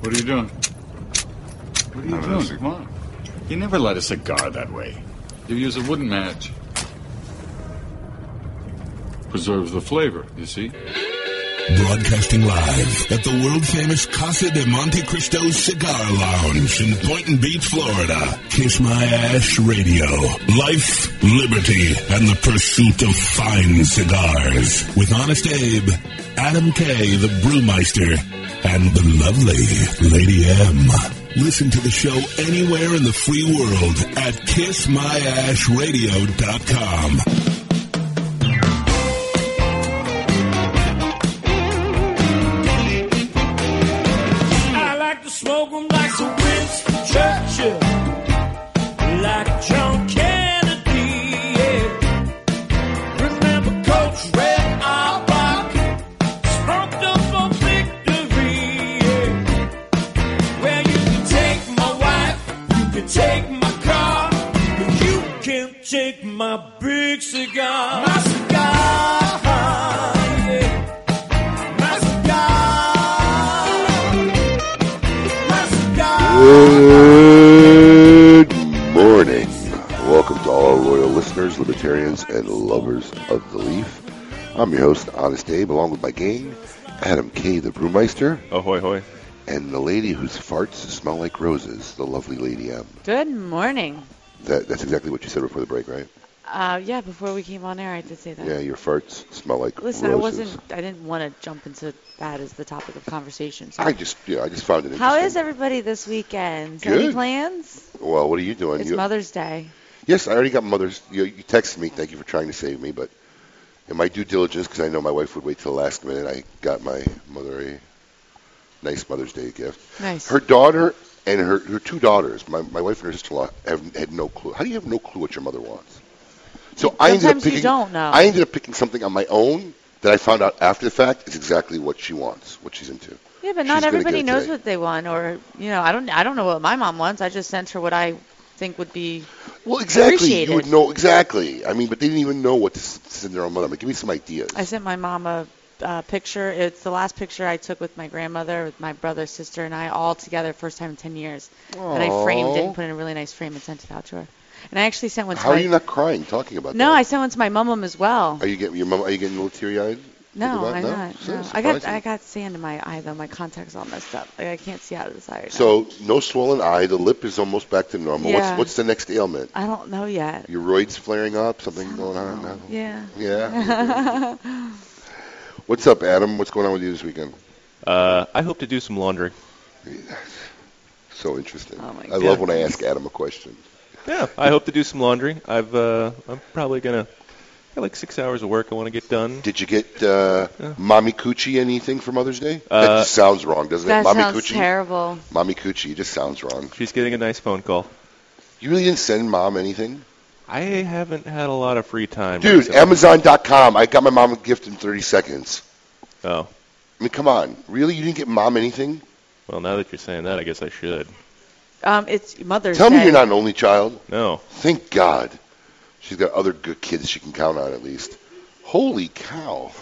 What are you doing? What are you doing? Come on. You never light a cigar that way. You use a wooden match. Preserves the flavor, you see? Broadcasting live at the world-famous Casa de Monte Cristo Cigar Lounge in Boynton Beach, Florida. Kiss My Ash Radio. Life, liberty, and the pursuit of fine cigars. With Honest Abe, Adam K., the Brewmeister, and the lovely Lady M. Listen to the show anywhere in the free world at kissmyashradio.com. Smoke 'em like some Winston Churchill, like John Kennedy, yeah. Remember Coach Red Auerbach, smoked up for victory, yeah. Well, you can take my wife, you can take my car, but you can't take my big cigar, my cigar. Good morning. Welcome to all our loyal listeners, libertarians, and lovers of the leaf. I'm your host, Honest Abe, along with my gang, Adam K., the Brewmeister. Ahoy, hoy. And the lady whose farts smell like roses, the lovely Lady M. Good morning. That's exactly what you said before the break, right? Yeah, before we came on air, I did say that. Yeah, your farts smell like roses. I didn't want to jump into that as the topic of conversation. So I just found it interesting. How is everybody this weekend? Good. Any plans? Well, what are you doing? It's Mother's Day. Yes, I already got Mother's. You texted me. Thank you for trying to save me, but in my due diligence, because I know my wife would wait till the last minute, I got my mother a nice Mother's Day gift. Nice. Her daughter and her two daughters, my wife and her sister-in-law, had no clue. How do you have no clue what your mother wants? So I ended up picking something on my own that I found out after the fact is exactly what she wants, what she's into. Yeah, but not everybody knows what they want, or I don't know what my mom wants. I just sent her what I think would be appreciated. You would know exactly. I mean, but they didn't even know what to send their own mother. I'm like, give me some ideas. I sent my mom a picture. It's the last picture I took with my grandmother, with my brother, sister, and I all together, first time in 10 years. Aww. And I framed it and put it in a really nice frame and sent it out to her. And I actually sent one to my... How are you not crying talking about that? No, I sent one to my mum as well. Are you getting a little teary-eyed? No, I'm not. No. I got sand in my eye, though. My contact's all messed up. Like, I can't see out of this eye right now. So, no swollen eye. The lip is almost back to normal. Yeah. What's the next ailment? I don't know yet. Your roids flaring up? Something going on now? Yeah. Yeah. What's up, Adam? What's going on with you this weekend? I hope to do some laundry. So interesting. Oh my God. I love when I ask Adam a question. Yeah, I hope to do some laundry. I'm probably going to got like 6 hours of work I want to get done. Did you get Mommy Coochie anything for Mother's Day? That just sounds wrong, doesn't it? Mommy Coochie. Terrible. Mommy Coochie just sounds wrong. She's getting a nice phone call. You really didn't send Mom anything? I haven't had a lot of free time. Dude, recently. Amazon.com. I got my mom a gift in 30 seconds. Oh. I mean, come on. Really? You didn't get Mom anything? Well, now that you're saying that, I guess I should. It's Mother's Day. Tell me you're not an only child. No. Thank God. She's got other good kids she can count on at least. Holy cow. How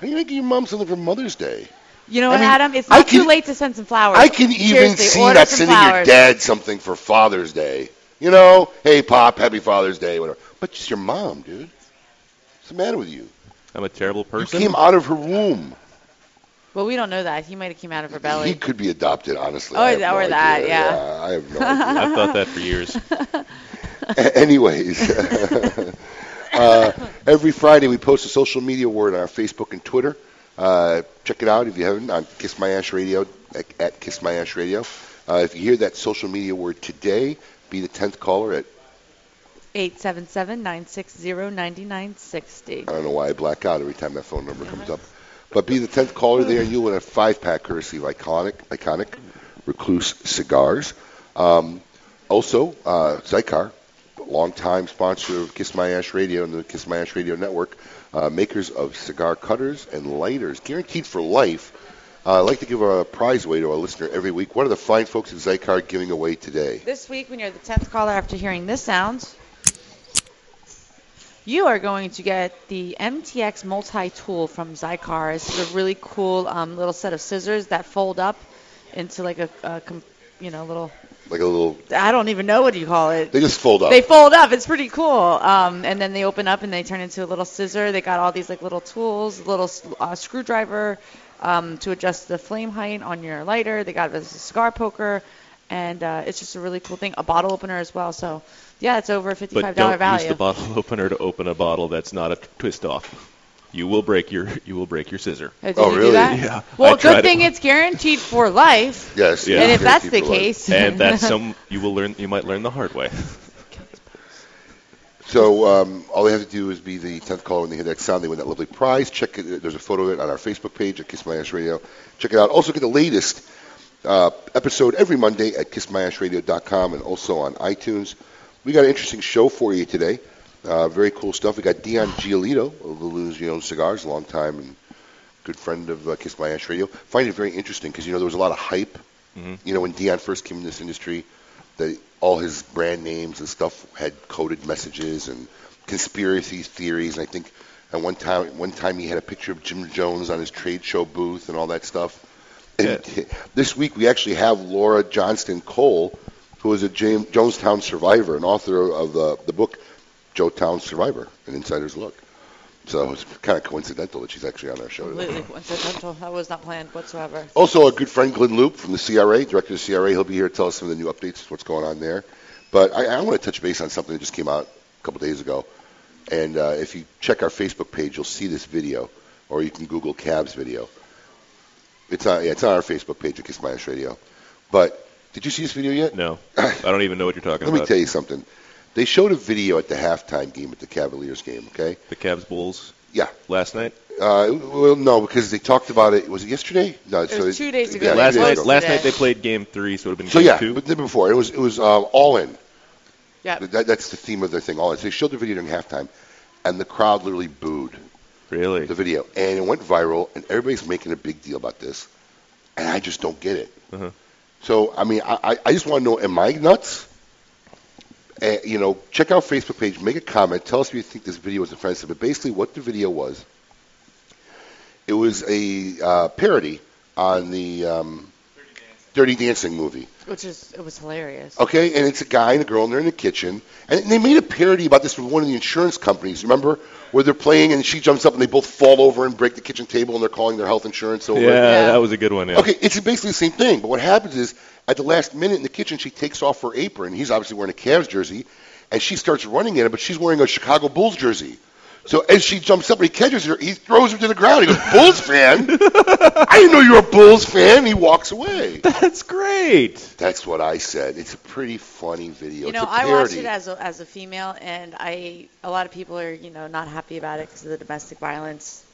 are you going to give your mom something for Mother's Day? You know what, Adam? It's not too late to send some flowers. I can even see that sending your dad something for Father's Day. You know, hey, Pop, happy Father's Day, whatever. But just your mom, dude. What's the matter with you? I'm a terrible person. You came out of her womb. Well, we don't know that. He might have came out of her belly. He could be adopted, honestly. Oh, or that, yeah. Yeah. I have no idea. I've thought that for years. Anyways, every Friday we post a social media word on our Facebook and Twitter. Check it out if you haven't on Kiss My Ash Radio, at Kiss My Ash Radio. If you hear that social media word today, be the 10th caller at 877-960-9960. I don't know why I black out every time that phone number comes up. But be the 10th caller there, and you'll win a 5-pack courtesy of iconic Recluse Cigars. Also, Xikar, longtime sponsor of Kiss My Ash Radio and the Kiss My Ash Radio Network, makers of cigar cutters and lighters, guaranteed for life. I like to give a prize away to our listener every week. What are the fine folks at Xikar giving away today? This week, when you're the 10th caller after hearing this sound, you are going to get the MTX multi-tool from Xikar. It's a really cool little set of scissors that fold up into like a little. Like a little. I don't even know what you call it. They just fold up. They fold up. It's pretty cool. And then they open up and they turn into a little scissor. They got all these like little tools, little screwdriver to adjust the flame height on your lighter. They got this cigar poker, and it's just a really cool thing. A bottle opener as well. So yeah, it's over $55 but don't value. Use the bottle opener to open a bottle that's not a twist off. You will break your scissor. Oh, really? Yeah. Well, good thing it's guaranteed for life. Yes. Yeah. And if that's the case, and that's you might learn the hard way. So all they have to do is be the 10th caller when they hit that sound. They win that lovely prize. Check it. There's a photo of it on our Facebook page at Kiss My Ash Radio. Check it out. Also get the latest episode every Monday at kissmyashradio.com and also on iTunes. We got an interesting show for you today. Very cool stuff. We got Dion Giolito of Illusione Cigars, longtime and good friend of Kiss My Ash Radio. Find it very interesting because, there was a lot of hype. Mm-hmm. When Dion first came in this industry, all his brand names and stuff had coded messages and conspiracy theories. And I think at one time he had a picture of Jim Jones on his trade show booth and all that stuff. And this week we actually have Laura Johnston Cole, who is a Jonestown survivor and author of the book Jonestown Survivor, an insider's look. So it's kind of coincidental that she's actually on our show today. Completely coincidental. That was not planned whatsoever. Also, a good friend, Glynn Loope from the CRA, director of the CRA. He'll be here to tell us some of the new updates, what's going on there. But I want to touch base on something that just came out a couple days ago. And if you check our Facebook page, you'll see this video, or you can Google Cab's video. It's on our Facebook page at Kiss My Ash Radio. But did you see this video yet? No. I don't even know what you're talking about. Let me tell you something. They showed a video at the halftime game at the Cavaliers game, okay? The Cavs-Bulls? Yeah. Last night? Well, no, because they talked about it. Was it yesterday? No, it was 2 days ago. Yeah, last night they played game 3, so it would have been game 2. But the day before. It was all in. Yeah. That's the theme of their thing, all in. So they showed the video during halftime, and the crowd literally booed. Really? The video. And it went viral, and everybody's making a big deal about this, and I just don't get it. Uh-huh. So, I mean, I just want to know, am I nuts? Check our Facebook page, make a comment, tell us if you think this video was offensive. But basically what the video was, it was a parody on the Dirty Dancing movie. It was hilarious. Okay, and it's a guy and a girl, and they're in the kitchen. And they made a parody about this with one of the insurance companies, remember, where they're playing and she jumps up and they both fall over and break the kitchen table and they're calling their health insurance over. Yeah, that was a good one, yeah. Okay, it's basically the same thing, but what happens is, at the last minute in the kitchen, she takes off her apron. He's obviously wearing a Cavs jersey, and she starts running at him, but she's wearing a Chicago Bulls jersey. So as she jumps up and he catches her, he throws her to the ground. He goes, Bulls fan? I didn't know you were a Bulls fan. He walks away. That's great. That's what I said. It's a pretty funny video. I watched it as a female, and a lot of people are not happy about it because of the domestic violence,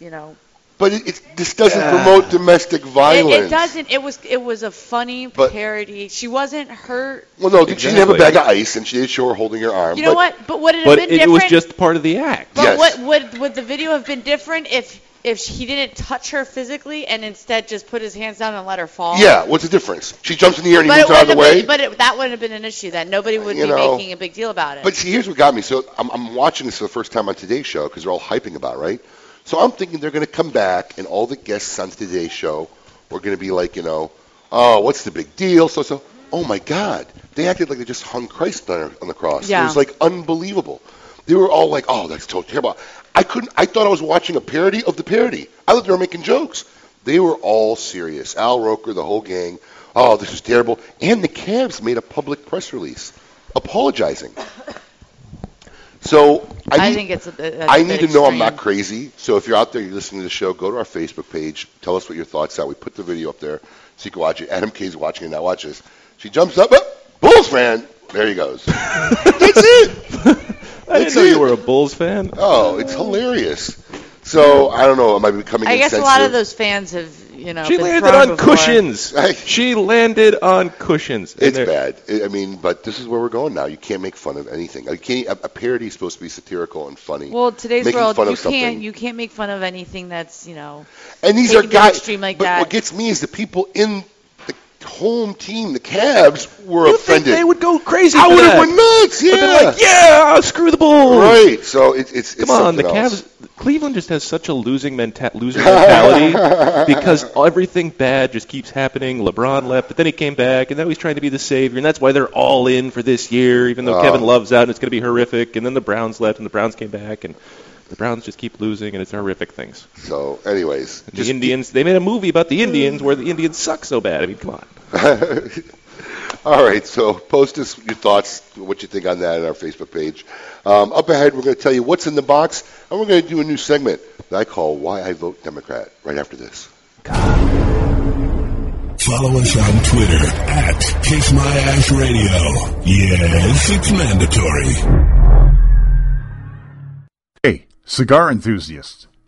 But this doesn't promote domestic violence. It doesn't. It was a funny parody. She wasn't hurt. Well, no, exactly. She didn't have a bag of ice, and she did show her holding her arm. What? But would it have been different? But it was just part of the act. But yes. Would the video have been different if he didn't touch her physically and instead just put his hands down and let her fall? Yeah, what's the difference? She jumps in the air and he moves out of the way. But that wouldn't have been an issue then. Nobody would be making a big deal about it. But see, here's what got me. So I'm watching this for the first time on Today's Show because they're all hyping about it, right? So I'm thinking they're going to come back, and all the guests on Today's Show are going to be like, oh, what's the big deal? So, oh, my God. They acted like they just hung Christ on the cross. Yeah. It was, unbelievable. They were all like, oh, that's so terrible. I thought I was watching a parody of the parody. I thought they were making jokes. They were all serious. Al Roker, the whole gang, oh, this is terrible. And the Cavs made a public press release apologizing. So I need to know I'm not crazy. So if you're out there, you're listening to the show, go to our Facebook page. Tell us what your thoughts are. We put the video up there so you can watch it. Adam K's watching it now. Watch this. She jumps up. Oh, Bulls fan. There he goes. That's it. I didn't know you were a Bulls fan. Oh, it's hilarious. So I don't know. Am I becoming insensitive? I guess a lot of those fans have... She landed on cushions. It's bad. But this is where we're going now. You can't make fun of anything. A parody is supposed to be satirical and funny. Well, today's world, you can't make fun of anything that's, And these are guys. But what gets me is the people in the home team, the Cavs, were offended. Think they would go crazy? I would have went nuts. Yeah. But they're like, yeah, screw the Bulls. Right. So it's come on, the Cavs. Cleveland just has such a loser mentality because everything bad just keeps happening. LeBron left, but then he came back, and now he's trying to be the savior, and that's why they're all in for this year, even though Kevin Love's out, and it's going to be horrific. And then the Browns left, and the Browns came back, and the Browns just keep losing, and it's horrific things. So, anyways. The Indians, they made a movie about the Indians where the Indians suck so bad. I mean, come on. All right, so post us your thoughts, what you think on that on our Facebook page. Up ahead, we're going to tell you what's in the box, and we're going to do a new segment that I call Why I Vote Democrat right after this. Follow us on Twitter at Kiss My Ash Radio. Yes, it's mandatory. Hey, cigar enthusiasts.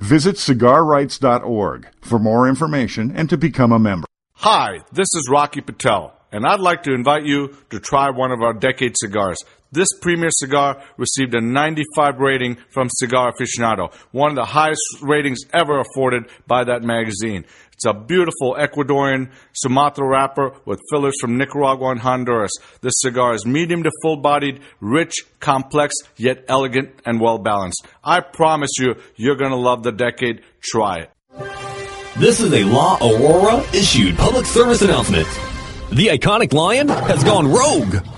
Visit cigarrights.org for more information and to become a member. Hi, this is Rocky Patel, and I'd like to invite you to try one of our Decade cigars. This premier cigar received a 95 rating from Cigar Aficionado, one of the highest ratings ever afforded by that magazine. It's a beautiful Ecuadorian Sumatra wrapper with fillers from Nicaragua and Honduras. This cigar is medium to full-bodied, rich, complex, yet elegant and well-balanced. I promise you, you're going to love the Decade. Try it. This is a La Aurora-issued public service announcement. The iconic lion has gone rogue.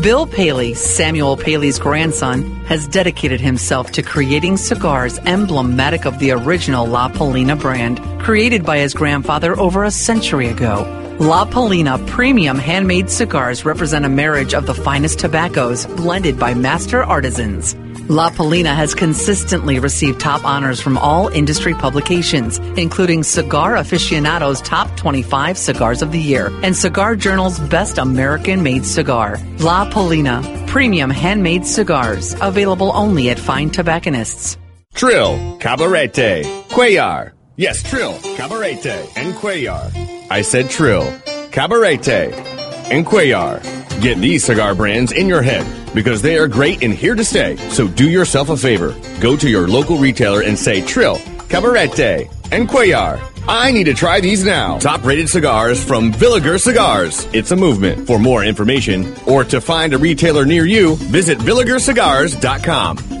Bill Paley, Samuel Paley's grandson, has dedicated himself to creating cigars emblematic of the original La Paulina brand, created by his grandfather over a century ago. La Paulina premium handmade cigars represent a marriage of the finest tobaccos blended by master artisans. La Paulina has consistently received top honors from all industry publications, including Cigar Aficionado's Top 25 Cigars of the Year and Cigar Journal's Best American-Made Cigar. La Paulina, premium handmade cigars, available only at fine tobacconists. Trill, Cabarete, Cuellar. Yes, Trill, Cabarete, and Cuellar. I said Trill, Cabarete, and Cuellar. Get these cigar brands in your head, because they are great and here to stay. So do yourself a favor. Go to your local retailer and say Trill, Cabarete, and Cuellar. I need to try these now. Top-rated cigars from Villiger Cigars. It's a movement. For more information or to find a retailer near you, visit VilligerCigars.com.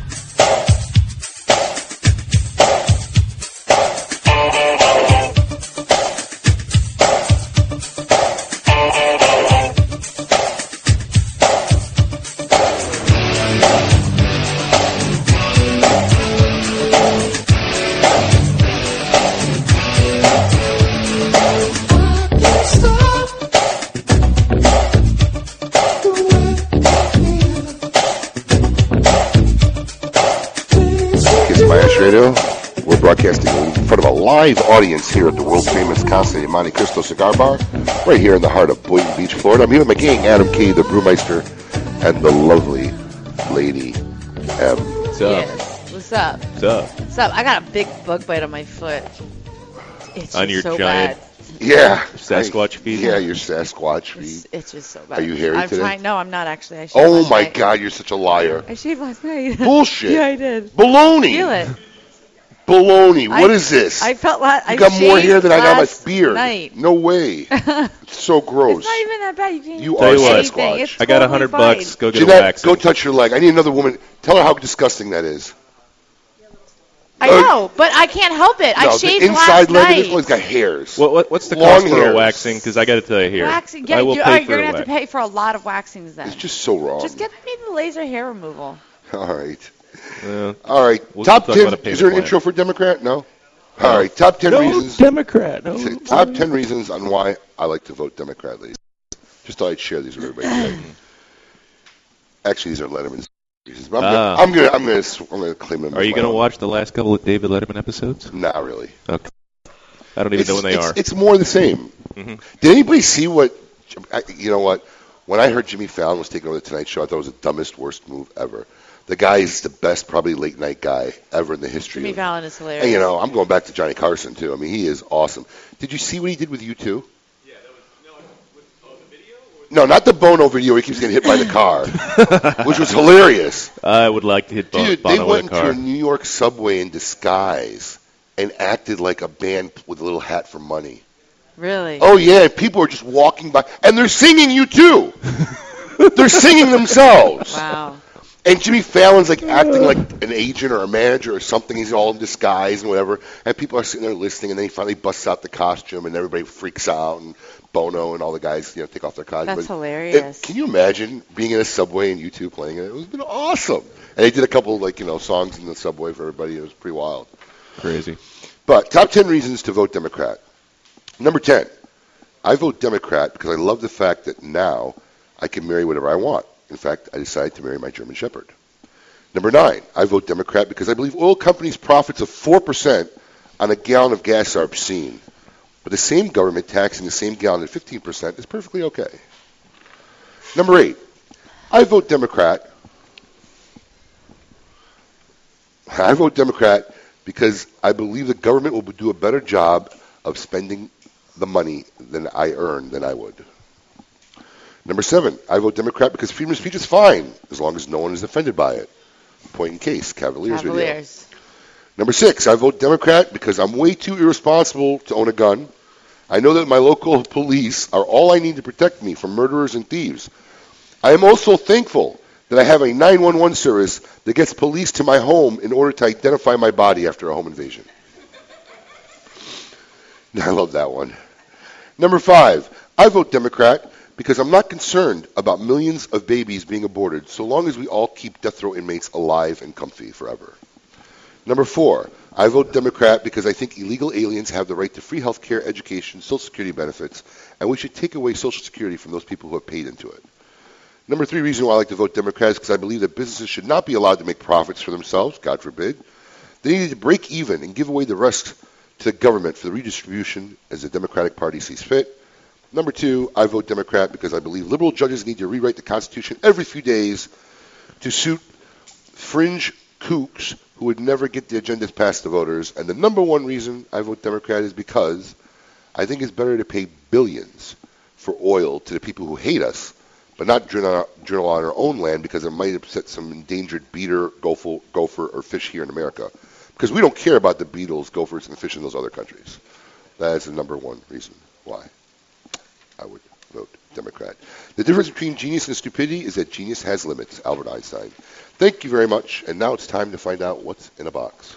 Live audience here at the world-famous Casa de Monte Cristo Cigar Bar, right here in the heart of Boynton Beach, Florida. I'm here with my gang, Adam K., the Brewmeister, and the lovely Lady M. What's up? Yes. What's up? What's up? What's up? I got a big bug bite on my foot. It's on your so giant... Bad. Yeah. Sasquatch feet? Yeah, your Sasquatch feet. It's just so bad. Are you hairy today? No, I'm not actually. I shaved last night. God, you're such a liar. I shaved last night. Bullshit. Yeah, I did. Baloney. Feel it. Baloney. What is this? I felt like I got more hair than I got my beard. Night. No way. It's so gross. It's not even that bad. You are Sasquatch. I got $100. Go get a wax. Go touch your leg. I need another woman. Tell her how disgusting that is. I know, but I can't help it. No, I shaved last night. The inside leg of this one's got hairs. What's the cost for a waxing? Because I got to tell you here. Waxing, yeah, you're going to have to pay for a lot of waxings then. It's just so wrong. Just get me the laser hair removal. All right. Yeah. All right. We'll top 10. Is there an intro for Democrat? No? No. All right. Top 10 reasons. Democrat. No. Top 10 reasons on why I like to vote Democrat, ladies. Just thought I'd share these with everybody today. Actually, these are Letterman's reasons. But I'm gonna claim them. Are you gonna watch the last couple of David Letterman episodes? Not really. Okay. I don't even know when they are. It's more the same. Mm-hmm. Did anybody see what? You know what? When I heard Jimmy Fallon was taking over the Tonight Show, I thought it was the dumbest, worst move ever. The guy is the best, probably late-night guy ever in the history. Jimmy Fallon is hilarious. And, you know, I'm going back to Johnny Carson, too. I mean, he is awesome. Did you see what he did with you, too? Yeah, that was... the video? No, not the Bono video where he keeps getting hit by the car, which was hilarious. I would like to hit Bono with a car. Dude, they went into a New York subway in disguise and acted like a band with a little hat for money. Really? Oh, yeah. People are just walking by. And they're singing you, too. They're singing themselves. Wow. And Jimmy Fallon's, like, acting like an agent or a manager or something. He's all in disguise and whatever. And people are sitting there listening, and then he finally busts out the costume, and everybody freaks out, and Bono and all the guys, you know, take off their costumes. That's hilarious. Can you imagine being in a subway and you two playing it? It was been awesome. And they did a couple, like, you know, songs in the subway for everybody. It was pretty wild. Crazy. But top 10 reasons to vote Democrat. Number 10, I vote Democrat because I love the fact that now I can marry whatever I want. In fact, I decided to marry my German Shepherd. Number 9, I vote Democrat because I believe oil companies' profits of 4% on a gallon of gas are obscene. But the same government taxing the same gallon at 15% is perfectly okay. Number 8, I vote Democrat. I vote Democrat because I believe the government will do a better job of spending the money than I earn than I would. Number 7, I vote Democrat because freedom of speech is fine as long as no one is offended by it. Point in case, Cavaliers. Video. Number 6, I vote Democrat because I'm way too irresponsible to own a gun. I know that my local police are all I need to protect me from murderers and thieves. I am also thankful that I have a 911 service that gets police to my home in order to identify my body after a home invasion. I love that one. Number 5, I vote Democrat because I'm not concerned about millions of babies being aborted so long as we all keep death row inmates alive and comfy forever. Number 4, I vote Democrat because I think illegal aliens have the right to free health care, education, Social Security benefits, and we should take away Social Security from those people who have paid into it. Number 3 reason why I like to vote Democrat is because I believe that businesses should not be allowed to make profits for themselves, God forbid. They need to break even and give away the rest to the government for the redistribution as the Democratic Party sees fit. Number 2, I vote Democrat because I believe liberal judges need to rewrite the Constitution every few days to suit fringe kooks who would never get the agendas past the voters. And the number one reason I vote Democrat is because I think it's better to pay billions for oil to the people who hate us, but not drill on our own land because it might upset some endangered beater, gopher, or fish here in America. Because we don't care about the beetles, gophers, and the fish in those other countries. That is the number one reason why I would vote Democrat. The difference between genius and stupidity is that genius has limits, Albert Einstein. Thank you very much, and now it's time to find out what's in a box.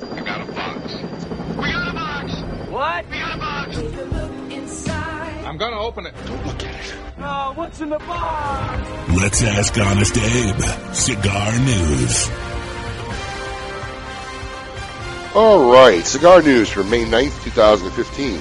I got a box. We got a box! What? We got a box! Take a look inside. I'm gonna open it. Don't look at it. No, what's in the box? Let's ask Honest Abe. Cigar News. All right, Cigar News for May 9th, 2015.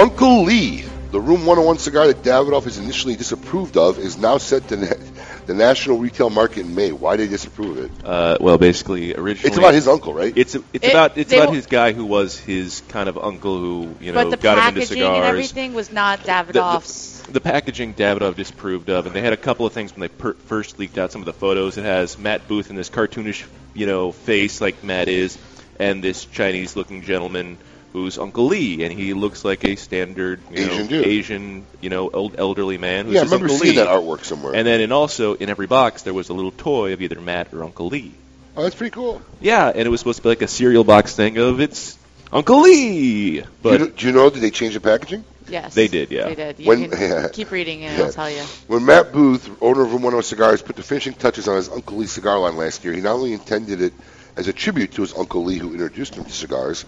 Uncle Lee, the Room 101 cigar that Davidoff has initially disapproved of, is now set to the national retail market in May. Why did they disapprove it? Well, basically, originally... It's about his uncle, right? It's about his guy who was his kind of uncle who, you know, got him into cigars. But the packaging and everything was not Davidoff's. The packaging Davidoff disapproved of, and they had a couple of things when they first leaked out some of the photos. It has Matt Booth in this cartoonish, you know, face like Matt is, and this Chinese-looking gentleman who's Uncle Lee, and he looks like a standard Asian, you know, old elderly man. Who's his Uncle Lee. Yeah, I remember seeing that artwork somewhere. And then also, in every box, there was a little toy of either Matt or Uncle Lee. Oh, that's pretty cool. Yeah, and it was supposed to be like a cereal box thing of it's Uncle Lee. But do you know, did they change the packaging? Yes. They did, yeah. They did. Keep reading and I'll tell you. When Matt Booth, owner of Room 110 Cigars, put the finishing touches on his Uncle Lee cigar line last year, he not only intended it as a tribute to his Uncle Lee, who introduced him to cigars,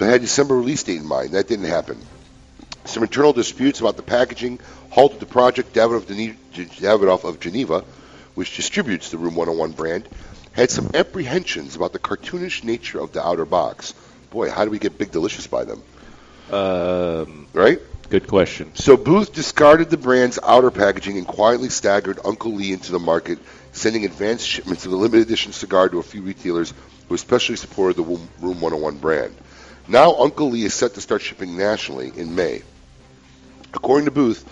but had a December release date in mind. That didn't happen. Some internal disputes about the packaging halted the project. Davidoff of Geneva, which distributes the Room 101 brand, had some apprehensions about the cartoonish nature of the outer box. Boy, how do we get Big Delicious by them? Right? Good question. So Booth discarded the brand's outer packaging and quietly staggered Uncle Lee into the market, sending advanced shipments of the limited edition cigar to a few retailers who especially supported the Room 101 brand. Now Uncle Lee is set to start shipping nationally in May. According to Booth,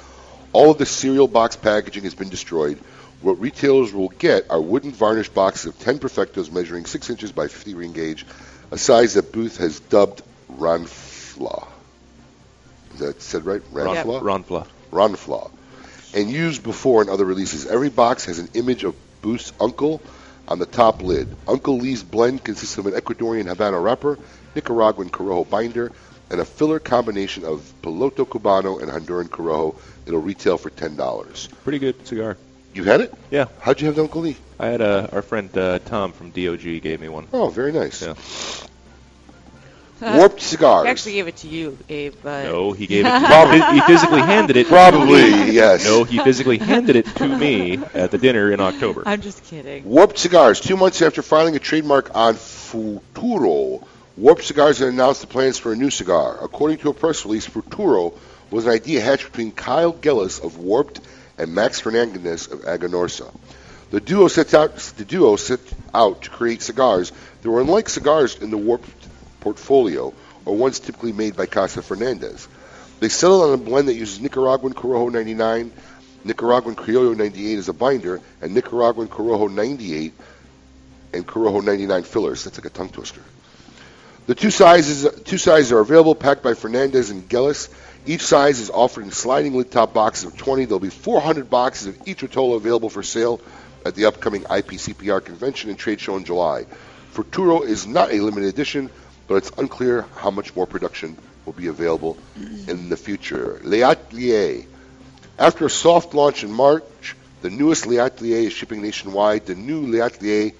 all of the cereal box packaging has been destroyed. What retailers will get are wooden varnished boxes of 10 perfectos measuring 6 inches by 50 ring gauge, a size that Booth has dubbed Ronfla. Is that said right? Ronfla? Ronfla. Ronfla. And used before in other releases. Every box has an image of Booth's uncle on the top lid. Uncle Lee's blend consists of an Ecuadorian Havana wrapper, Nicaraguan Corojo binder, and a filler combination of Piloto Cubano and Honduran Corojo. It'll retail for $10. Pretty good cigar. You had it? Yeah. How'd you have the Uncle Lee? I had our friend Tom from DOG gave me one. Oh, very nice. Yeah. Warped cigars. He actually gave it to you, Abe. But... No, he gave it to me. He physically handed it. Probably, yes. No, he physically handed it to me at the dinner in October. I'm just kidding. Warped cigars. 2 months after filing a trademark on Futuro, Warped Cigars had announced the plans for a new cigar. According to a press release, Futuro was an idea hatched between Kyle Gellis of Warped and Max Fernandez of Aganorsa. The duo set out to create cigars that were unlike cigars in the Warped portfolio, or ones typically made by Casa Fernandez. They settled on a blend that uses Nicaraguan Corojo 99, Nicaraguan Criollo 98 as a binder, and Nicaraguan Corojo 98 and Corojo 99 fillers. That's like a tongue twister. The two sizes are available, packed by Fernandez and Gellis. Each size is offered in sliding lid-top boxes of 20. There'll be 400 boxes of each Rotolo available for sale at the upcoming IPCPR convention and trade show in July. Futuro is not a limited edition, but it's unclear how much more production will be available in the future. L'Atelier. After a soft launch in March, the newest L'Atelier is shipping nationwide. The new L'Atelier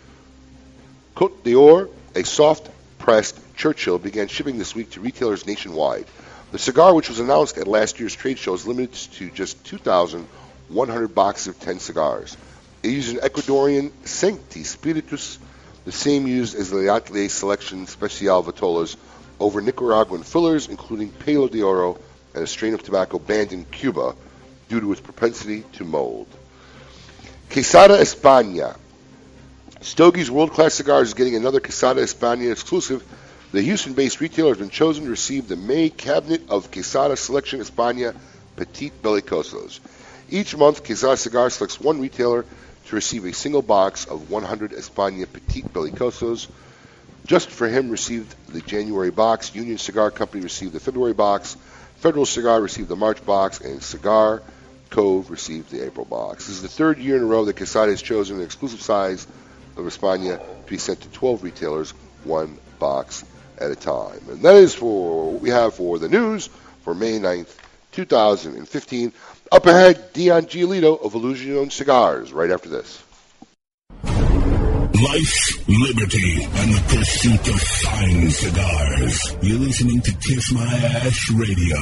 Côte d'Or, a soft-pressed Churchill, began shipping this week to retailers nationwide. The cigar, which was announced at last year's trade show, is limited to just 2,100 boxes of 10 cigars. It uses an Ecuadorian Sancti Spiritus, the same used as the Atelier Selection Special Vitolas, over Nicaraguan fillers, including Palo de Oro and a strain of tobacco banned in Cuba due to its propensity to mold. Quesada España. Stogie's world-class cigars is getting another Quesada España exclusive. The Houston-based retailer has been chosen to receive the May cabinet of Quesada Selection España Petit Belicosos. Each month, Quesada Cigar selects one retailer to receive a single box of 100 España Petit Belicosos. Just for Him received the January box, Union Cigar Company received the February box, Federal Cigar received the March box, and Cigar Cove received the April box. This is the third year in a row that Quesada has chosen an exclusive size of España to be sent to 12 retailers, one box at a time. And that is for what we have for the news for May 9th, 2015. Up ahead, Dion Giolito of Illusione Cigars, right after this. Life, liberty, and the pursuit of fine cigars. You're listening to Kiss My Ash Radio.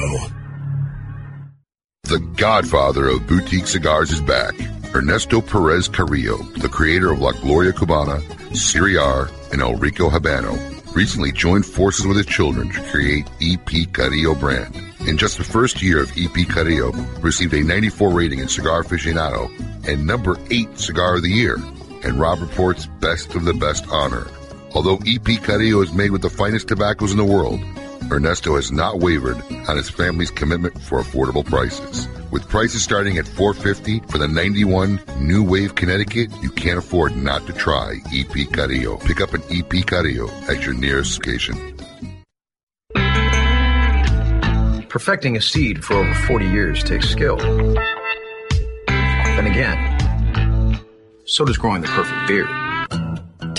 The godfather of boutique cigars is back. Ernesto Perez Carrillo, the creator of La Gloria Cubana, Siriar, and El Rico Habano, recently joined forces with his children to create E.P. Carrillo brand. In just the first year of E.P. Carrillo, received a 94 rating in Cigar Aficionado and number 8 Cigar of the Year, and Rob Report's Best of the Best honor. Although E.P. Carrillo is made with the finest tobaccos in the world, Ernesto has not wavered on his family's commitment for affordable prices. With prices starting at $4.50 for the 91 New Wave Connecticut, you can't afford not to try E.P. Carrillo. Pick up an E.P. Carrillo at your nearest location. Perfecting a seed for over 40 years takes skill. Then again, so does growing the perfect beer.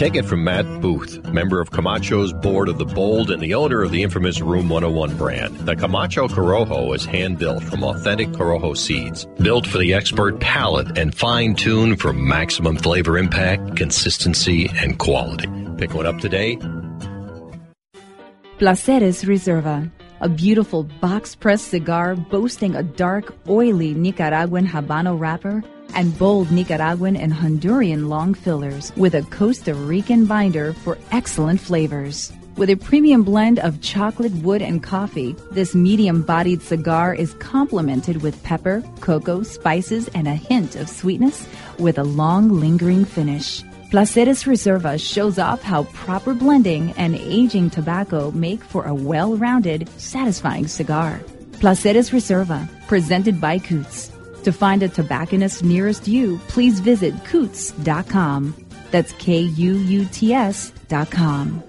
Take it from Matt Booth, member of Camacho's board of the Bold and the owner of the infamous Room 101 brand. The Camacho Corojo is hand-built from authentic Corojo seeds, built for the expert palate and fine-tuned for maximum flavor impact, consistency, and quality. Pick one up today. Placeres Reserva, a beautiful box-pressed cigar boasting a dark, oily Nicaraguan Habano wrapper and bold Nicaraguan and Honduran long fillers with a Costa Rican binder for excellent flavors. With a premium blend of chocolate, wood, and coffee, this medium-bodied cigar is complemented with pepper, cocoa, spices, and a hint of sweetness with a long, lingering finish. Placeres Reserva shows off how proper blending and aging tobacco make for a well-rounded, satisfying cigar. Placeres Reserva, presented by Coots. To find a tobacconist nearest you, please visit Coots.com. That's Kuuts.com.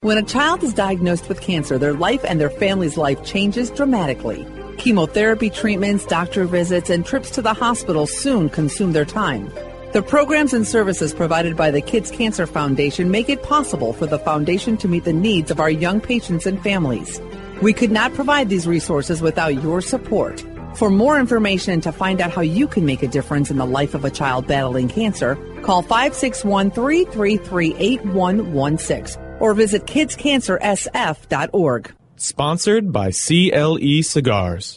When a child is diagnosed with cancer, their life and their family's life changes dramatically. Chemotherapy treatments, doctor visits, and trips to the hospital soon consume their time. The programs and services provided by the Kids Cancer Foundation make it possible for the foundation to meet the needs of our young patients and families. We could not provide these resources without your support. For more information and to find out how you can make a difference in the life of a child battling cancer, call 561-333-8116 or visit kidscancersf.org. Sponsored by CLE Cigars.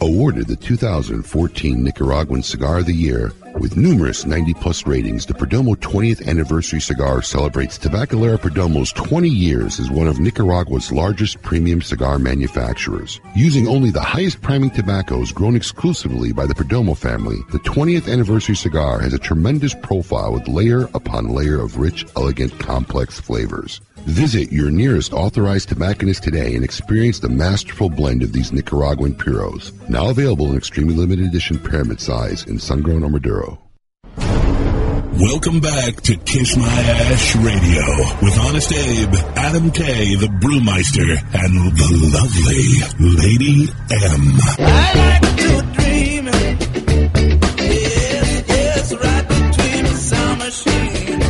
Awarded the 2014 Nicaraguan Cigar of the Year with numerous 90-plus ratings, the Perdomo 20th Anniversary Cigar celebrates Tabacalera Perdomo's 20 years as one of Nicaragua's largest premium cigar manufacturers. Using only the highest priming tobaccos grown exclusively by the Perdomo family, the 20th Anniversary Cigar has a tremendous profile with layer upon layer of rich, elegant, complex flavors. Visit your nearest authorized tobacconist today and experience the masterful blend of these Nicaraguan puros, now available in extremely limited edition pyramid size in sun-grown or Maduro. Welcome back to Kiss My Ash Radio with Honest Abe, Adam K., the Brewmeister, and the lovely Lady M. I like to dream, yes, right between the sound machine.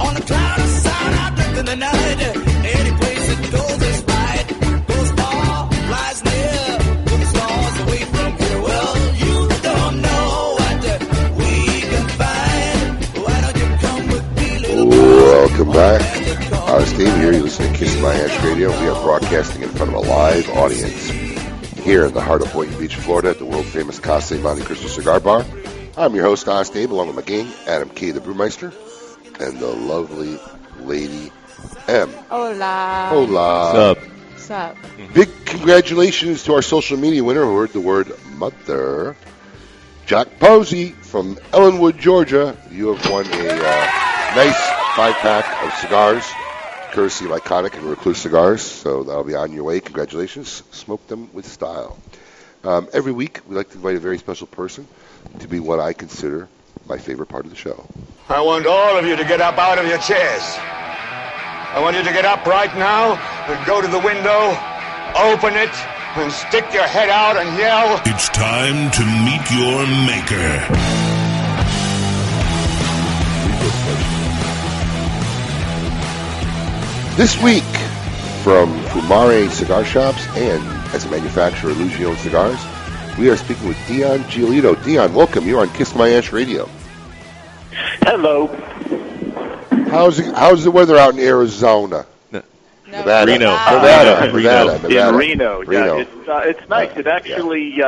On a cloud of sound, I drift in the night. Any place it goes is right. Goes far, lies near, put the stars away from here. Well, you don't know. Welcome back. Steve here. You're listening to Kiss My Ash Radio. We are broadcasting in front of a live audience here in the heart of Boynton Beach, Florida at the world-famous Casa de Monte Cristo Cigar Bar. I'm your host, Honest Abe, along with my gang, Adam K., the Brewmeister, and the lovely Lady M. Hola. Hola. What's up? Big congratulations to our social media winner who heard the word mother, Jack Posey from Ellenwood, Georgia. You have won a nice 5-pack of cigars, courtesy of Iconic and Recluse Cigars, so that'll be on your way. Congratulations. Smoke them with style. Every week, we like to invite a very special person to be what I consider my favorite part of the show. I want all of you to get up out of your chairs. I want you to get up right now and go to the window, open it, and stick your head out and yell, "It's time to meet your maker." This week, from Fumare Cigar Shops and as a manufacturer of Illusione Cigars, we are speaking with Dion Giolito. Dion, welcome. You're on Kiss My Ash Radio. Hello. How's the weather out in Arizona? Nevada. In Reno. Yeah, it's nice. It actually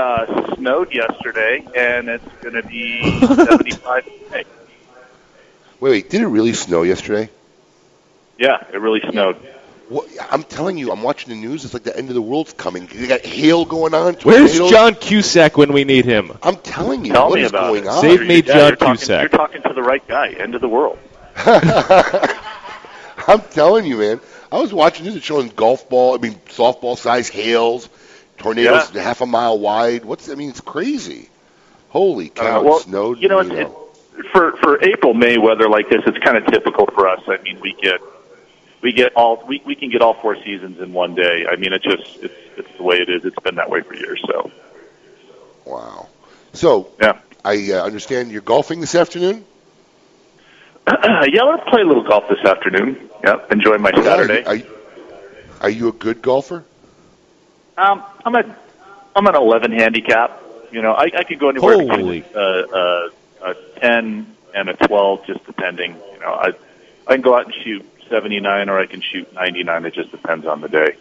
snowed yesterday, and it's going to be 75 today. Wait, did it really snow yesterday? Yeah, it really snowed. Well, I'm telling you, I'm watching the news. It's like the end of the world's coming. They got hail going on. Where's John Cusack when we need him? I'm telling you, what is going on? Save me, John Cusack. You're talking to the right guy. End of the world. I'm telling you, man. I was watching this. It's showing softball-sized hails, tornadoes half a mile wide. It's crazy. Holy cow, it snowed. You know, for April, May weather like this, it's kind of typical for us. I mean, we can get all four seasons in one day. I mean, it's the way it is. It's been that way for years. So, wow. So, I understand you're golfing this afternoon. Yeah, I'll play a little golf this afternoon. Yep, enjoy my Saturday. Are you a good golfer? I'm an 11 handicap. You know, I could go anywhere between a 10 and a 12, just depending. You know, I can go out and shoot 79 or I can shoot 99. It just depends on the day.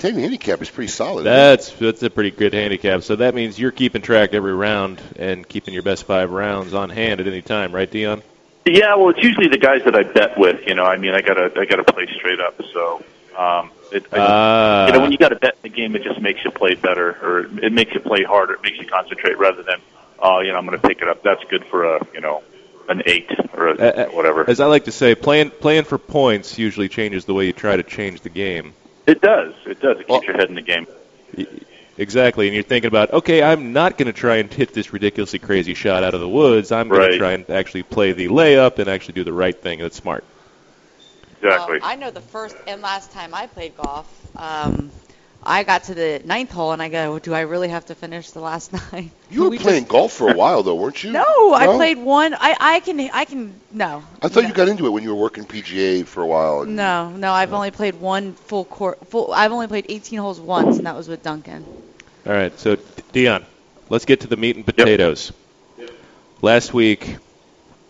10 handicap is pretty solid. That's a pretty good handicap. So that means you're keeping track every round and keeping your best 5 rounds on hand at any time, right, Dion? Yeah, well, it's usually the guys that I bet with. You know, I mean, I gotta play straight up. So, you know, when you gotta bet in the game, it just makes you play better, or it makes you play harder. It makes you concentrate rather than, you know, I'm gonna pick it up. That's good for a, you know, an 8 or a, whatever. As I like to say, playing for points usually changes the way you try to change the game. It does. It keeps your head in the game. Exactly, and you're thinking about, okay, I'm not going to try and hit this ridiculously crazy shot out of the woods. I'm going to try and actually play the layup and actually do the right thing. That's smart. Exactly. I know the first and last time I played golf, I got to the 9th hole, and I go, do I really have to finish the last 9? You were playing golf for a while, though, weren't you? No, I played one. I can no. I thought you got into it when you were working PGA for a while. No, I've only played one full course. I've only played 18 holes once, and that was with Duncan. All right, so, Dion, let's get to the meat and potatoes. Yep. Last week,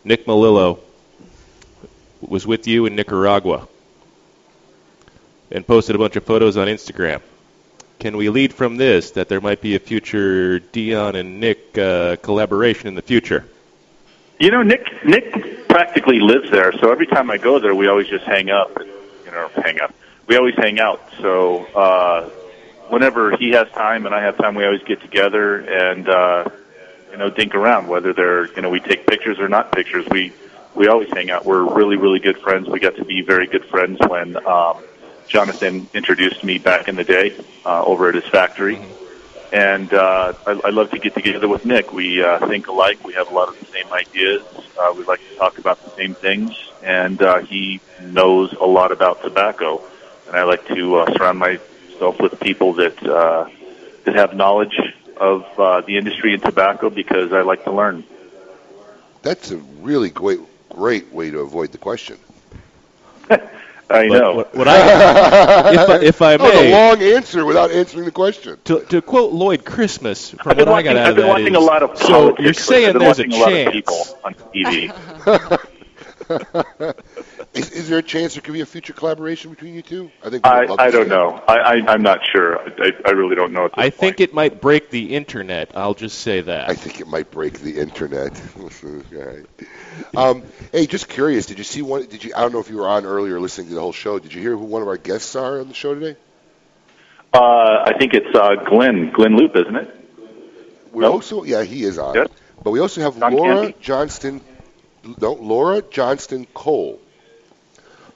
Nick Melillo was with you in Nicaragua and posted a bunch of photos on Instagram. Can we lead from this that there might be a future Dion and Nick collaboration in the future? You know, Nick practically lives there, so every time I go there, we always just hang up. You know, hang up. We always hang out. So whenever he has time and I have time, we always get together and you know, dink around. Whether they're, you know, we take pictures or not pictures, we always hang out. We're really, really good friends. We got to be very good friends when. Jonathan introduced me back in the day over at his factory, and I love to get together with Nick. We think alike. We have a lot of the same ideas. We like to talk about the same things, and he knows a lot about tobacco. And I like to surround myself with people that have knowledge of the industry and tobacco because I like to learn. That's a really great way to avoid the question. I know. What I, if I may, a long answer without answering the question. To quote Lloyd Christmas, from what I got out of that, I've been watching a lot of politics. So you're saying there's a chance. On TV. Is there a chance there could be a future collaboration between you two? I think I don't know. I'm not sure. I really don't know at this point. I think it might break the internet. I'll just say that. I think it might break the internet. Right. Hey, just curious. Did you see one? Did you? I don't know if you were on earlier listening to the whole show. Did you hear who one of our guests are on the show today? I think it's Glynn Loope, isn't it? He is on. Yes. But we also have Laura Johnston Cole.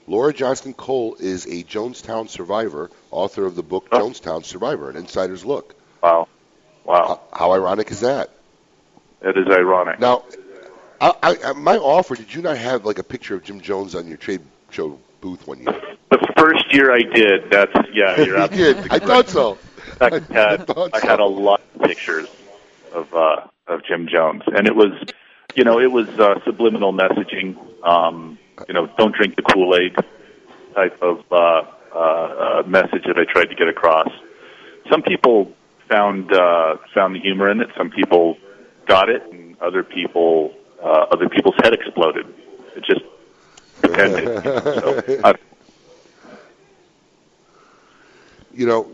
Laura Johnston Cole is a Jonestown survivor, author of the book Jonestown Survivor, An Insider's Look. Wow. How ironic is that? That is ironic. Now, my offer, did you not have like a picture of Jim Jones on your trade show booth one year? The first year I did. You're absolutely correct. I thought so. I had a lot of pictures of Jim Jones, and it was, you know, subliminal messaging. You know, don't drink the Kool-Aid type of message that I tried to get across. Some people found the humor in it. Some people got it, and other people's head exploded. It just depended. You know,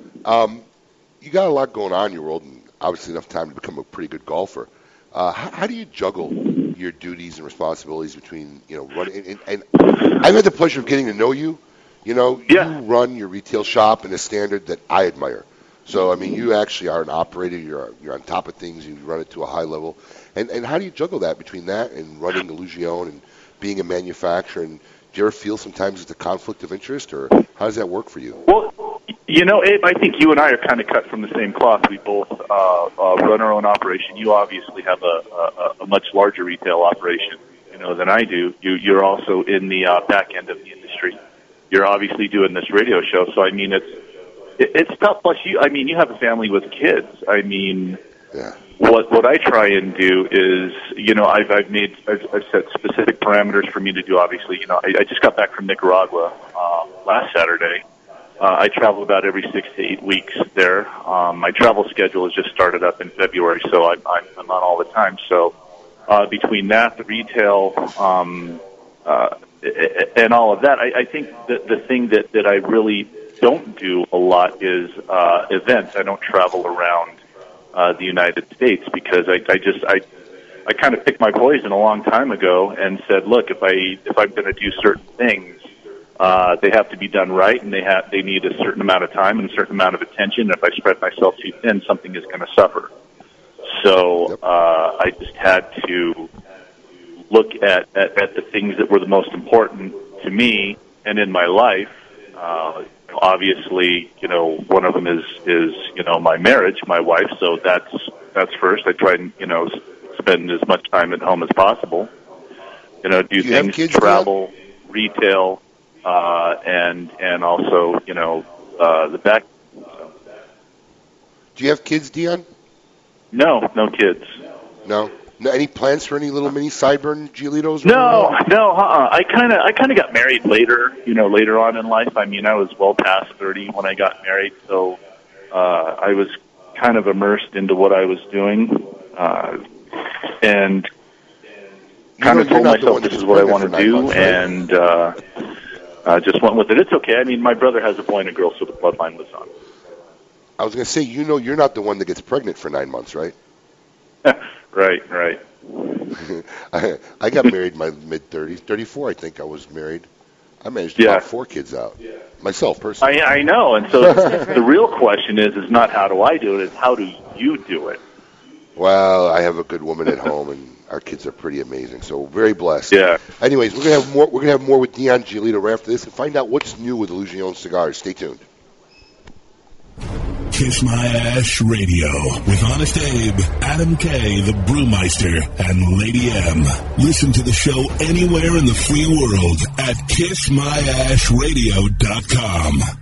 you got a lot going on in your world, and obviously enough time to become a pretty good golfer. How do you juggle your duties and responsibilities between, you know, running and I've had the pleasure of getting to know you. You know, you run your retail shop in a standard that I admire. So, I mean, you actually are an operator. You're on top of things. You run it to a high level. And how do you juggle that between that and running Illusione and being a manufacturer? And do you ever feel sometimes it's a conflict of interest, or how does that work for you? Well, you know, Abe, I think you and I are kind of cut from the same cloth. We both run our own operation. You obviously have a much larger retail operation, you know, than I do. You're also in the back end of the industry. You're obviously doing this radio show, so I mean, it's tough. Plus, you have a family with kids. I mean, Yeah. What I try and do is, you know, I've set specific parameters for me to do. Obviously, you know, I just got back from Nicaragua last Saturday. I travel about every 6 to 8 weeks there. My travel schedule has just started up in February, so I'm on all the time. So between that, the retail, and all of that, I think that the thing that I really don't do a lot is events. I don't travel around the United States because I kind of picked my poison a long time ago and said, look, if I'm going to do certain things, they have to be done right, and they need a certain amount of time and a certain amount of attention. If I spread myself too thin, something is going to suffer. So I just had to look at the things that were the most important to me and in my life. Obviously, you know, one of them is you know, my marriage, my wife. So that's first. I try and, you know, spend as much time at home as possible. You know, do things, travel, retail. And also, you know, the back. So. Do you have kids, Dion? No kids. No. Any plans for any little mini sideburn Giolitos? No. I kind of got married later. You know, later on in life. I mean, I was well past 30 when I got married, so I was kind of immersed into what I was doing, and kind of told myself this is what I want to do, and. I just went with it. It's okay. I mean, my brother has a boy and a girl, so the bloodline lives on. I was going to say, you know, you're not the one that gets pregnant for 9 months, right? Right. I got married in my mid-30s. 34, I think I was married. I managed to knock 4 kids out. Yeah. Myself, personally. I know. And so the real question is not how do I do it, it's how do you do it? Well, I have a good woman at home, and our kids are pretty amazing, so very blessed. Yeah. Anyways, we're gonna have more with Dion Giolito right after this and find out what's new with Illusione Cigars. Stay tuned. Kiss My Ash Radio with Honest Abe, Adam K, the Brewmeister, and Lady M. Listen to the show anywhere in the free world at kissmyashradio.com.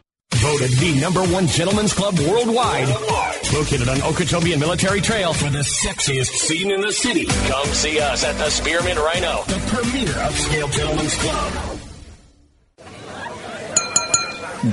Voted the #1 gentleman's club worldwide. Located on Okeechobee and Military Trail for the sexiest scene in the city. Come see us at the Spearmint Rhino, the premier upscale gentleman's club.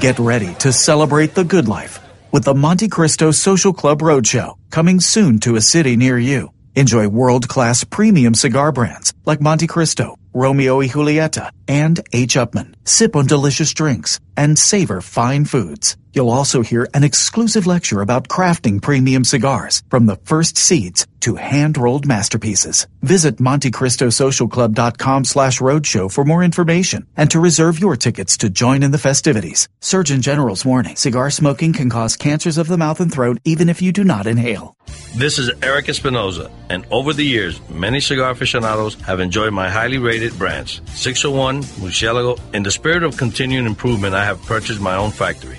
Get ready to celebrate the good life with the Monte Cristo Social Club Roadshow, coming soon to a city near you. Enjoy world-class premium cigar brands like Monte Cristo, Romeo y Julieta, and H. Upman. Sip on delicious drinks and savor fine foods. You'll also hear an exclusive lecture about crafting premium cigars from the first seeds to hand-rolled masterpieces. Visit MonteCristoSocialClub.com/roadshow for more information and to reserve your tickets to join in the festivities. Surgeon General's warning. Cigar smoking can cause cancers of the mouth and throat even if you do not inhale. This is Eric Espinoza, and over the years, many cigar aficionados have enjoyed my highly rated brands, 601, Mucielago. In the spirit of continuing improvement, I have purchased my own factory,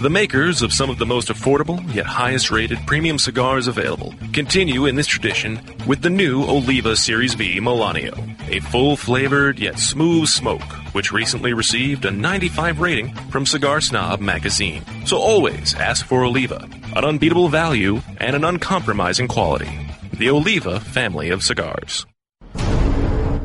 the makers of some of the most affordable yet highest rated premium cigars available, continue in this tradition with the new Oliva Series B Milanio, a full-flavored yet smooth smoke, which recently received a 95 rating from Cigar Snob magazine. So always ask for Oliva, an unbeatable value and an uncompromising quality. The Oliva family of cigars.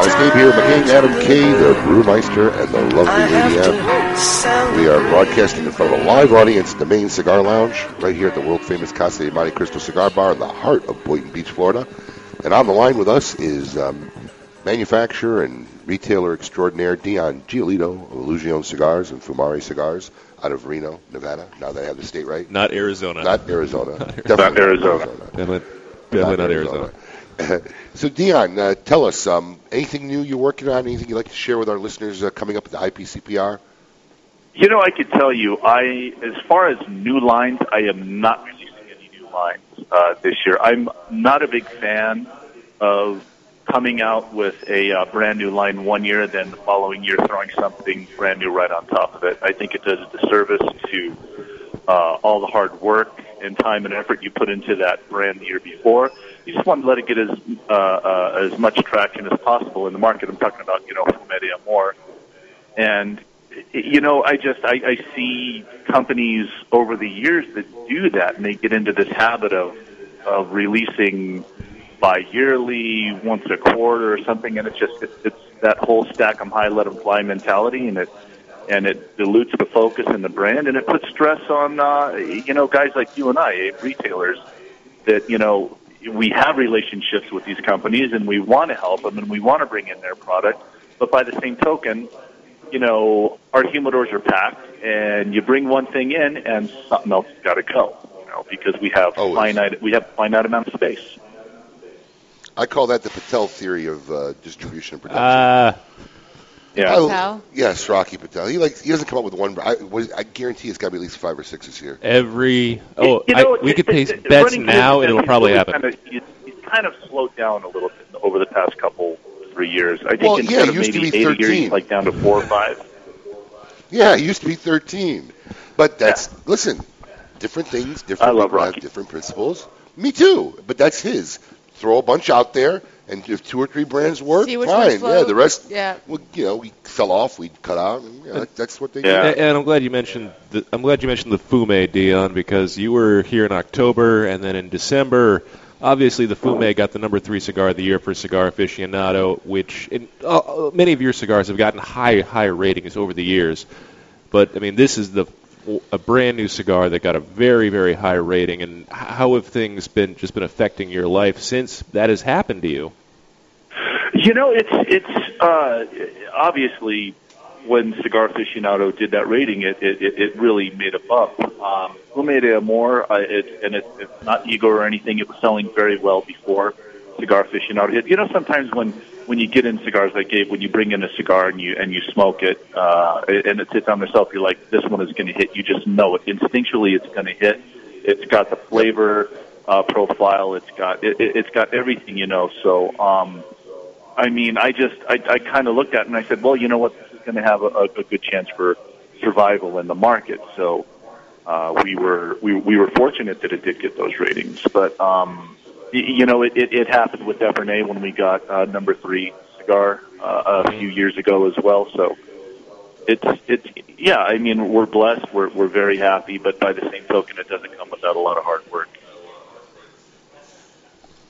Our escape here by King Adam K, the Brewmeister, and the lovely Lady Anne. We are broadcasting in front of a live audience at the main cigar lounge, right here at the world-famous Casa de Monte Cristo Cigar Bar in the heart of Boynton Beach, Florida. And on the line with us is manufacturer and retailer extraordinaire Dion Giolito of Illusione Cigars and Fumari Cigars out of Reno, Nevada. Now that I have the state right. Not Arizona. Not Arizona. Definitely not Arizona. So, Dion, tell us, anything new you're working on, anything you'd like to share with our listeners coming up at the IPCPR? You know, I could tell you, as far as new lines, I am not releasing any new lines this year. I'm not a big fan of coming out with a brand new line one year, then the following year throwing something brand new right on top of it. I think it does a disservice to all the hard work and time and effort you put into that brand the year before. You just want to let it get as much traction as possible in the market. I'm talking about, you know, Fumeria Amor. And, you know, I see companies over the years that do that, and they get into this habit of releasing bi-yearly, once a quarter or something, and it's that whole stack them high, let them fly mentality, and it dilutes the focus and the brand, and it puts stress on, you know, guys like you and I, retailers, that, you know, we have relationships with these companies, and we want to help them, and we want to bring in their product. But by the same token, you know, our humidors are packed, and you bring one thing in, and something else has got to go, you know, because we have finite amount of space. I call that the Patel theory of distribution and production. Yeah. Patel? Yes, Rocky Patel. He doesn't come up with one. I guarantee it's got to be at least 5 or 6 this year. We could place bets now, and it'll probably happen. He's kind of slowed down a little bit over the past 3 years. I think instead of maybe 8 years, he's like down to 4 or 5. Yeah, it used to be 13. But listen, different things, different people have different principles. Me too, but that's his. Throw a bunch out there, and if 2 or 3 brands work, fine. Yeah, the rest, well, you know, we fell off, we cut out. And, that's what they do. And I'm glad you mentioned the Fume, Dion, because you were here in October, and then in December, obviously the Fume got the number 3 cigar of the year for Cigar Aficionado, which many of your cigars have gotten high ratings over the years. But I mean, this is a brand new cigar that got a very, very high rating, and how have things been affecting your life since that has happened to you? You know, it's obviously when Cigar Aficionado did that rating, it really made a bump. Fumeria Amor, it's not ego or anything. It was selling very well before Cigar Aficionado hit. You know, sometimes when you get in cigars like Gabe, when you bring in a cigar and you smoke it, and it sits on yourself, you're like, this one is going to hit. You just know it. Instinctually, it's going to hit. It's got the flavor profile. It's got everything, you know. So, I mean, I kind of looked at it and I said, well, you know what? This is going to have a good chance for survival in the market. So we were fortunate that it did get those ratings. But, you know, it happened with Depernay when we got number 3 cigar a few years ago as well. So I mean, we're blessed. We're very happy. But by the same token, it doesn't come without a lot of hard work.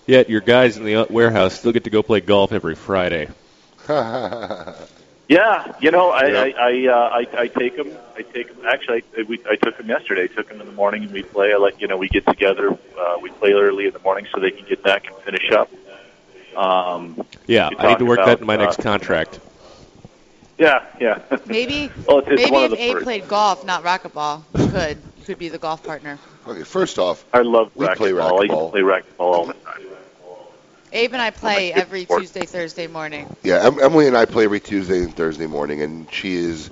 Yet your guys in the warehouse still get to go play golf every Friday. Yeah, you know, I take them. Actually, I took them yesterday. I took them in the morning, and we play. We get together. We play early in the morning so they can get back and finish up. I need to work that in my next contract. Yeah. Maybe. Well, it's maybe if Abe played golf, not racquetball, could be the golf partner. Okay, first off, I love racquetball. I used to play racquetball all the time. Abe and I play every Tuesday, Thursday morning. Yeah, Emily and I play every Tuesday and Thursday morning, and she is,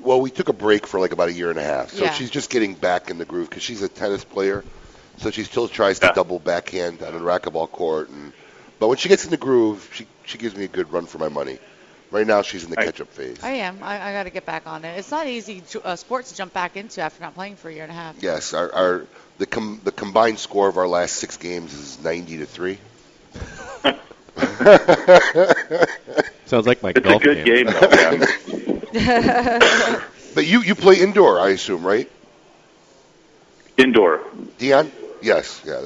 well, we took a break for about 1.5 years, so she's just getting back in the groove because she's a tennis player, so she still tries to double backhand on a racquetball court. But when she gets in the groove, she gives me a good run for my money. Right now, she's in the catch-up phase. I am. I got to get back on it. It's not easy sports to jump back into after not playing for 1.5 years. Yes, the combined score of our last 6 games is 90-3. Sounds like my golf game. It's a good game, though. But you play indoor, I assume, right? Indoor. Dion? Yes, yeah.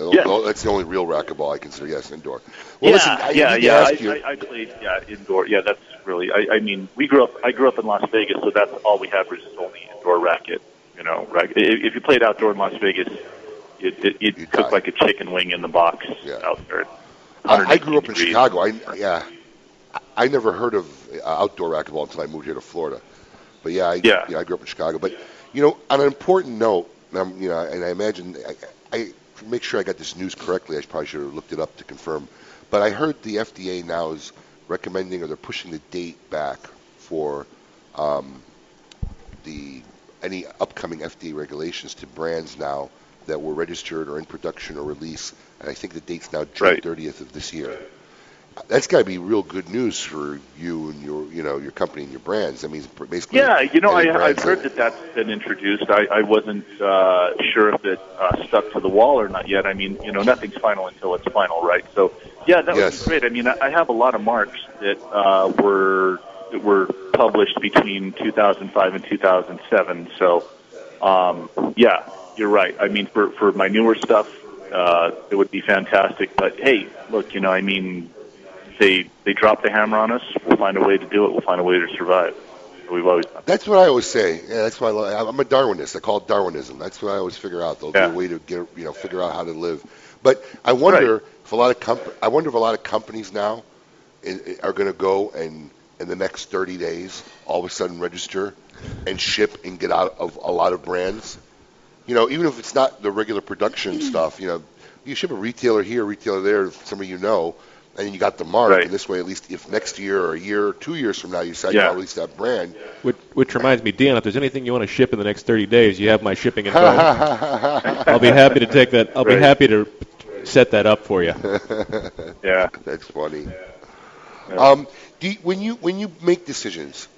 That's the only real racquetball I consider. Yes, indoor. Well, I played indoor. Yeah, that's really. I mean, I grew up in Las Vegas, so that's all we had was only indoor racket. You know, racket. If you played outdoor in Las Vegas, you'd cook like a chicken wing in the box out there. I grew up in Chicago. I never heard of outdoor racquetball until I moved here to Florida. But I grew up in Chicago. But you know, on an important note, and I imagine I make sure I got this news correctly. I probably should have looked it up to confirm. But I heard the FDA now is recommending, or they're pushing the date back for any upcoming FDA regulations to brands now that were registered or in production or release. And I think the date's now June 30th of this year. That's got to be real good news for you and your company and your brands. I mean, basically. Yeah, I've heard that's been introduced. I wasn't sure if it stuck to the wall or not yet. I mean, nothing's final until it's final, right? So, yeah, that would be great. I mean, I have a lot of marks that were published between 2005 and 2007. So, you're right. I mean, for my newer stuff, it would be fantastic. But hey, look, They drop the hammer on us. We'll find a way to do it. We'll find a way to survive. We've always done. That's what I always say. Yeah, that's why I'm a Darwinist. I call it Darwinism. That's what I always figure out. There'll be a way to figure out how to live. But I wonder if a lot of companies now are going to go and in the next 30 days all of a sudden register and ship and get out of a lot of brands. Even if it's not the regular production stuff. You ship a retailer here, a retailer there, somebody and you got the mark, and this way, at least if next year or a year or 2 years from now you decide to release that brand. Which reminds me, Dion, if there's anything you want to ship in the next 30 days, you have my shipping info. I'll be happy to take that. I'll be happy to set that up for you. Yeah. That's funny. Yeah. When you make decisions,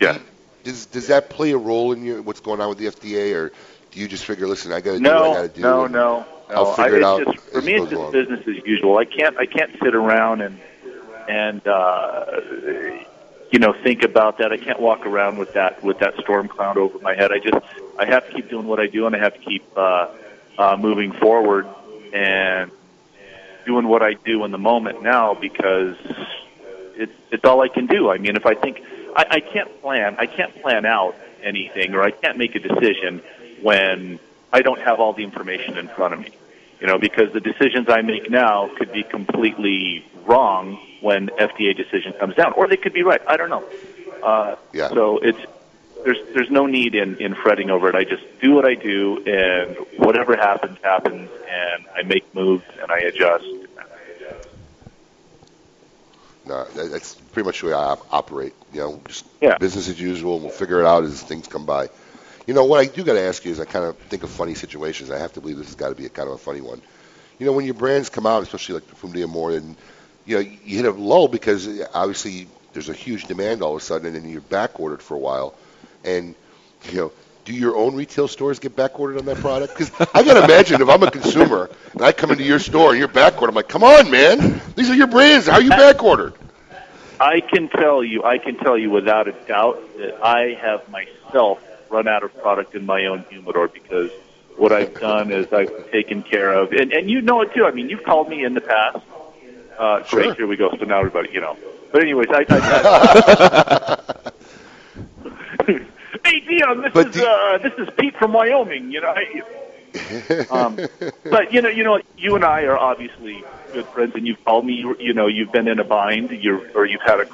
does that play a role in what's going on with the FDA, or do you just figure, listen, I got to do what I got to do? No. I'll figure it out. For me, it's just business as usual. I can't sit around and think about that. I can't walk around with that storm cloud over my head. I have to keep doing what I do, and I have to keep moving forward and doing what I do in the moment now, because it's all I can do. I mean, if I think I can't plan out anything, or I can't make a decision when I don't have all the information in front of me, because the decisions I make now could be completely wrong when FDA decision comes down, or they could be right. I don't know. So there's no need in fretting over it. I just do what I do, and whatever happens, happens, and I make moves, and I adjust. No, that's pretty much the way I operate. Business as usual, and we'll figure it out as things come by. What I do got to ask you is, I kind of think of funny situations. I have to believe this has got to be a kind of a funny one. When your brands come out, especially like from Dia More, and you hit a lull because obviously there's a huge demand all of a sudden, and then you're back ordered for a while. And do your own retail stores get back ordered on that product? Because I got to imagine if I'm a consumer and I come into your store and you're back ordered, I'm like, come on, man, these are your brands. How are you back ordered? I can tell you without a doubt that I have myself run out of product in my own humidor, because what I've done is I've taken care of, and it too. I mean, you've called me in the past. Sure. Great, here we go. So now everybody, But anyways, hey Dion, this is Pete from Wyoming. But you and I are obviously good friends, and you've called me. You've been in a bind, you've had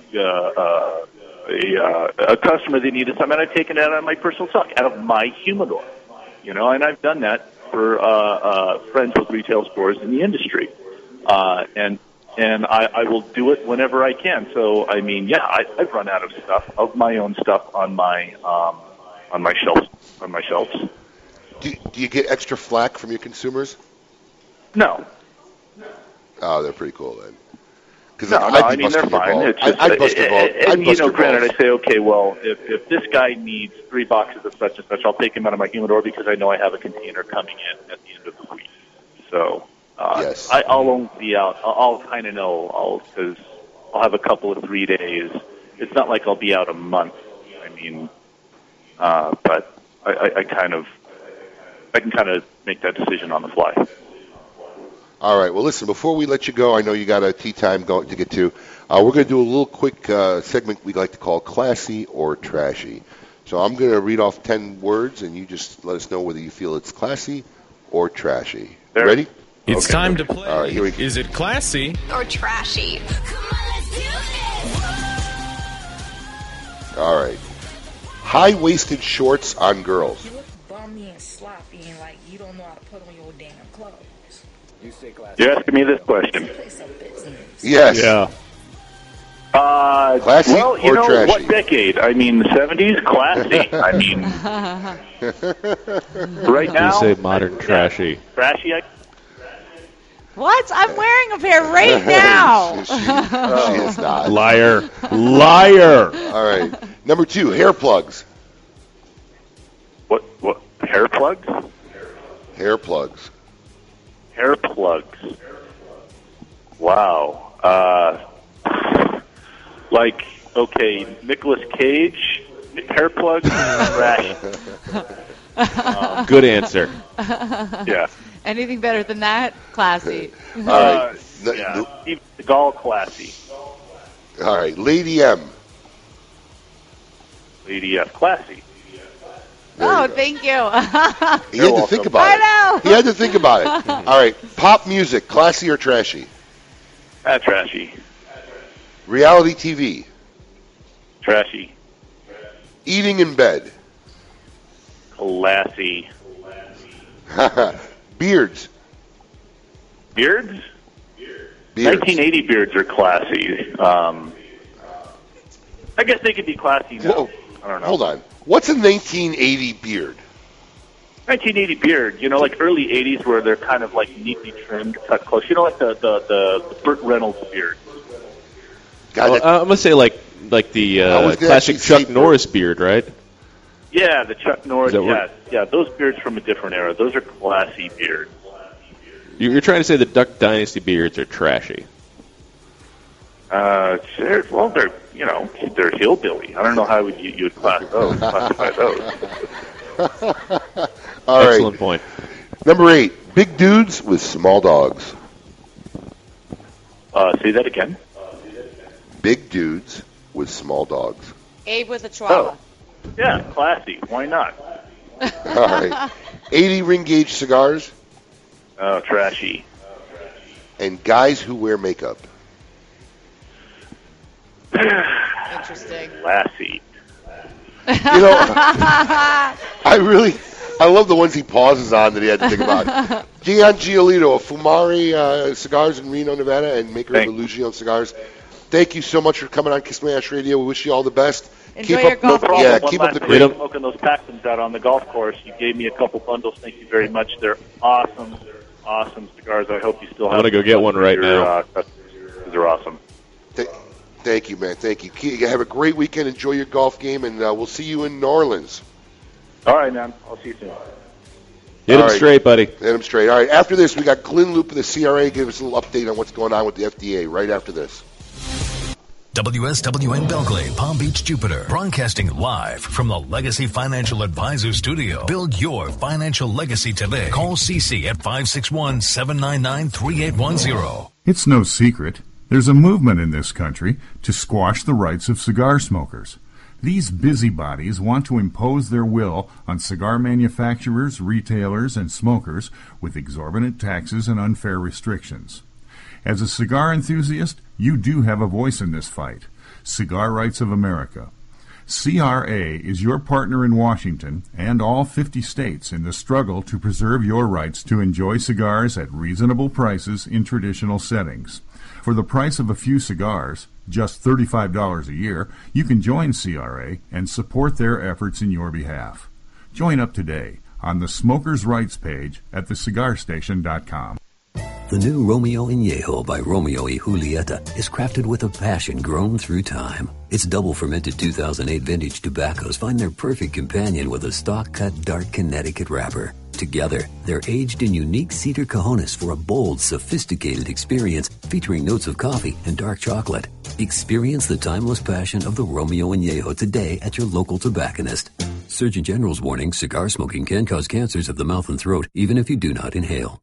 a customer that needed something, and I've taken it out of my personal stock, out of my humidor, and I've done that for friends with retail stores in the industry, and I will do it whenever I can. So I mean, I've run out of stuff, of my own stuff, on my shelves. Do you get extra flack from your consumers? No. Oh, they're pretty cool then. I mean, they're fine. It's just, I'd bust your balls. And, granted, I say, okay, well, if this guy needs 3 boxes of such and such, I'll take him out of my humidor because I know I have a container coming in at the end of the week. So I'll only be out. I'll kind of know, because I'll have a couple of 3 days. It's not like I'll be out a month. I mean, but I can kind of make that decision on the fly. All right. Well, listen, before we let you go, I know you got a tea time going to get to. We're going to do a little quick segment we like to call Classy or Trashy. So I'm going to read off 10 words, and you just let us know whether you feel it's classy or trashy. There. Ready? It's okay. Time to play. All right, here we go. Is it classy or trashy? Come on, let's do this. All right. High-waisted shorts on girls. You look bummy and sloppy and like you don't know how to put on your damn clothes. You're asking me this question. Yes. Yeah. Classy well, you or know, trashy? What decade? I mean, the 70s? Classy. I mean, right now. You say modern trashy. Trashy. What? I'm wearing a pair right now. She is not. Liar. Liar. All right. Number 2, hair plugs. What? Hair plugs? Hair plugs. Hair plugs. Wow. Like, okay, Nicolas Cage, hair plugs, trash. Good answer. Yeah. Anything better than that? Classy. All right. Yeah. Seagal classy. All right. Lady M. Lady F. Classy. Oh, thank you. He had to think about it. I know. He had to think about it. All right. Pop music, classy or trashy? Trashy. Reality TV? Trashy. Eating in bed? Classy. Beards? Beards? 1980 beards are classy. I guess they could be classy now. Whoa. I don't know. Hold on. What's a 1980 beard? 1980 beard, you know, like early 80s where they're kind of like neatly trimmed, cut close. You know, like the Burt Reynolds beard. God, well, I'm going to say like the classic Chuck Norris beard, right? Yeah, the Chuck Norris, yes. Yeah, those beards from a different era. Those are classy beards. You're trying to say the Duck Dynasty beards are trashy. Well, they're, you know, they're hillbilly. I don't know how you would classify those. All right. Excellent point. Number 8, big dudes with small dogs. Say that again. Big dudes with small dogs. Abe with a chihuahua. Oh. Yeah, classy. Why not? All right. 80 ring gauge cigars. Oh, trashy. And guys who wear makeup. Interesting. Classy. You know, I love the ones he pauses on that he had to think about. Dion Giolito of Fumari Cigars in Reno, Nevada, and maker of Illusione Cigars. Thank you so much for coming on Kiss My Ash Radio. We wish you all the best. Enjoy your golf. Yeah, keep up the great. I'm smoking those Paxtons out on the golf course. You gave me a couple bundles. Thank you very much. They're awesome. They're awesome cigars. I hope you still have. I'm gonna go get one right now. They're awesome. Thank you, man. Thank you. Have a great weekend. Enjoy your golf game, and we'll see you in New Orleans. All right, man. I'll see you soon. Hit him straight, buddy. Hit him straight. All right. After this, we got Glynn Loope of the CRA. Give us a little update on what's going on with the FDA right after this. WSWN Belgrade, Palm Beach, Jupiter. Broadcasting live from the Legacy Financial Advisor Studio. Build your financial legacy today. Call CC at 561-799-3810. It's no secret. There's a movement in this country to squash the rights of cigar smokers. These busybodies want to impose their will on cigar manufacturers, retailers, and smokers with exorbitant taxes and unfair restrictions. As a cigar enthusiast, you do have a voice in this fight. Cigar Rights of America. CRA is your partner in Washington and all 50 states in the struggle to preserve your rights to enjoy cigars at reasonable prices in traditional settings. For the price of a few cigars, just $35 a year, you can join CRA and support their efforts in your behalf. Join up today on the Smokers' Rights page at thecigarstation.com. The new Romeo Añejo by Romeo y Julieta is crafted with a passion grown through time. Its double-fermented 2008 vintage tobaccos find their perfect companion with a stock-cut dark Connecticut wrapper. Together, they're aged in unique cedar cojones for a bold, sophisticated experience featuring notes of coffee and dark chocolate. Experience the timeless passion of the Romeo Añejo today at your local tobacconist. Surgeon General's warning, cigar smoking can cause cancers of the mouth and throat, even if you do not inhale.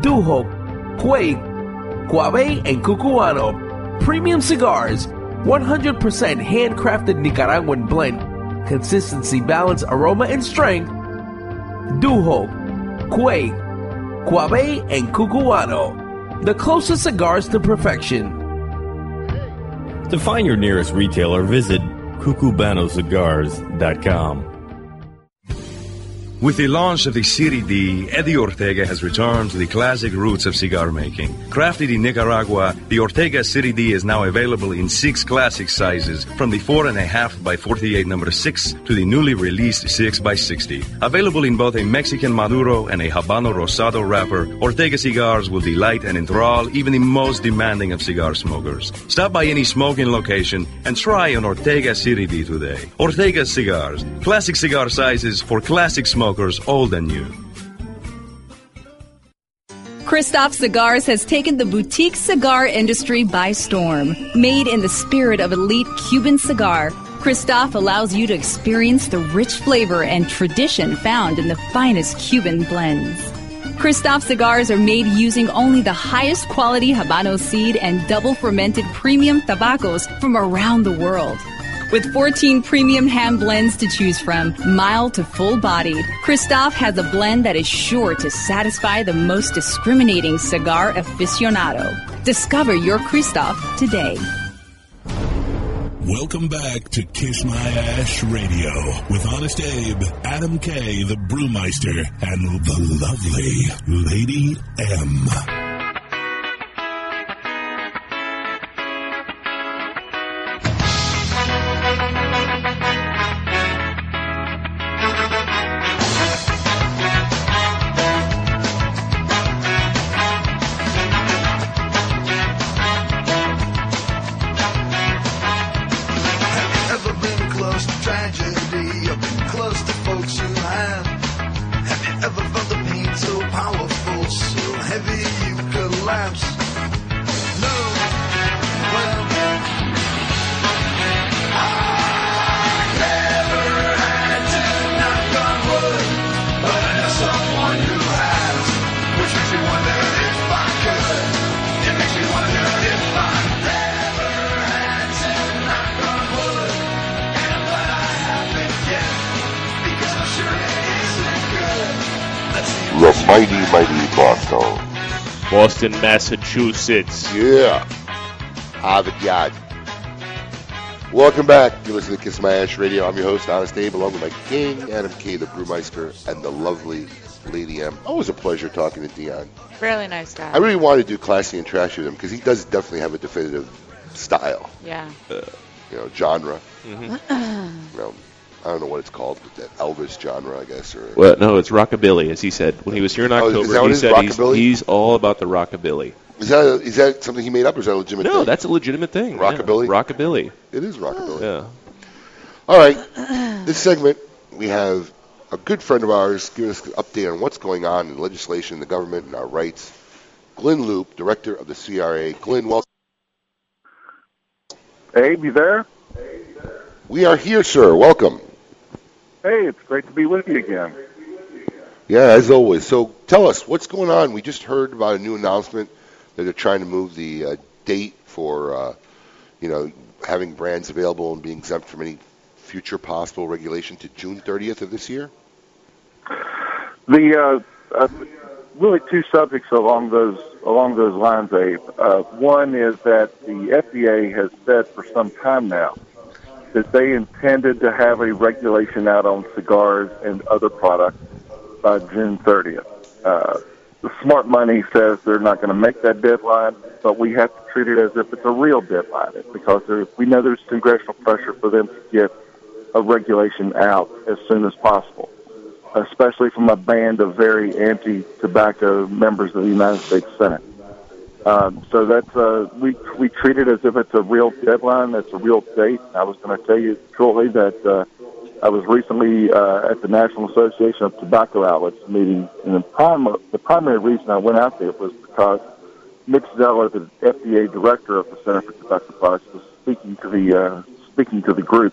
Duho, Quay, Guave, and Cucubano. Premium cigars. 100% handcrafted Nicaraguan blend. Consistency, balance, aroma, and strength. Duho, Quay, Guave, and Cucubano. The closest cigars to perfection. To find your nearest retailer, visit cucubanocigars.com. With the launch of the Serie D, Eddie Ortega has returned to the classic roots of cigar making. Crafted in Nicaragua, the Ortega Serie D is now available in 6 classic sizes, from the 4.5 by 48 number 6 to the newly released 6 by 60. Available in both a Mexican Maduro and a Habano Rosado wrapper, Ortega cigars will delight and enthrall even the most demanding of cigar smokers. Stop by any smoking location and try an Ortega Serie D today. Ortega Cigars, classic cigar sizes for classic smokers. Old and new. Christoph Cigars has taken the boutique cigar industry by storm. Made in the spirit of elite Cuban cigar, Christoph allows you to experience the rich flavor and tradition found in the finest Cuban blends. Christoph Cigars are made using only the highest quality Habano seed and double fermented premium tobaccos from around the world. With 14 premium hand blends to choose from, mild to full-bodied, Christoph has a blend that is sure to satisfy the most discriminating cigar aficionado. Discover your Christoph today. Welcome back to Kiss My Ash Radio with Honest Abe, Adam K., the Brewmeister, and the lovely Lady M. In Massachusetts. Yeah. Harvard Yard. Welcome back. You're listening to Kiss My Ash Radio. I'm your host, Honest Abe, along with my king, Adam K., the Brewmeister, and the lovely Lady M. Always a pleasure talking to Dion. Really nice guy. I really wanted to do classy and trashy with him because he does definitely have a definitive style. Yeah. Genre. Mm-hmm. I don't know what it's called, but that Elvis genre, I guess. Or well, no, it's rockabilly, as he said. When he was here in October, he said he's all about the rockabilly. Is that something he made up, or is that a legitimate thing? No, that's a legitimate thing. Rockabilly? Yeah. Rockabilly. It is rockabilly. Yeah. All right. This segment, we have a good friend of ours giving us an update on what's going on in legislation, the government, and our rights. Glynn Loope, director of the CRA. Glynn, welcome. Hey, you there? We are here, sir. Welcome. Hey, it's great to be with you again. Yeah, as always. So tell us, what's going on? We just heard about a new announcement that they're trying to move the date for, having brands available and being exempt from any future possible regulation to June 30th of this year. The really two subjects along those lines, Abe. One is that the FDA has said for some time now that they intended to have a regulation out on cigars and other products by June 30th. The smart money says they're not going to make that deadline, but we have to treat it as if it's a real deadline because we know there's congressional pressure for them to get of regulation out as soon as possible, especially from a band of very anti-tobacco members of the United States Senate. So that's we treat it as if it's a real deadline, that's a real date. I was going to tell you shortly that I was recently at the National Association of Tobacco Outlets meeting, and the primary reason I went out there was because Mitch Zeller, the FDA director of the Center for Tobacco Products, was speaking to the group,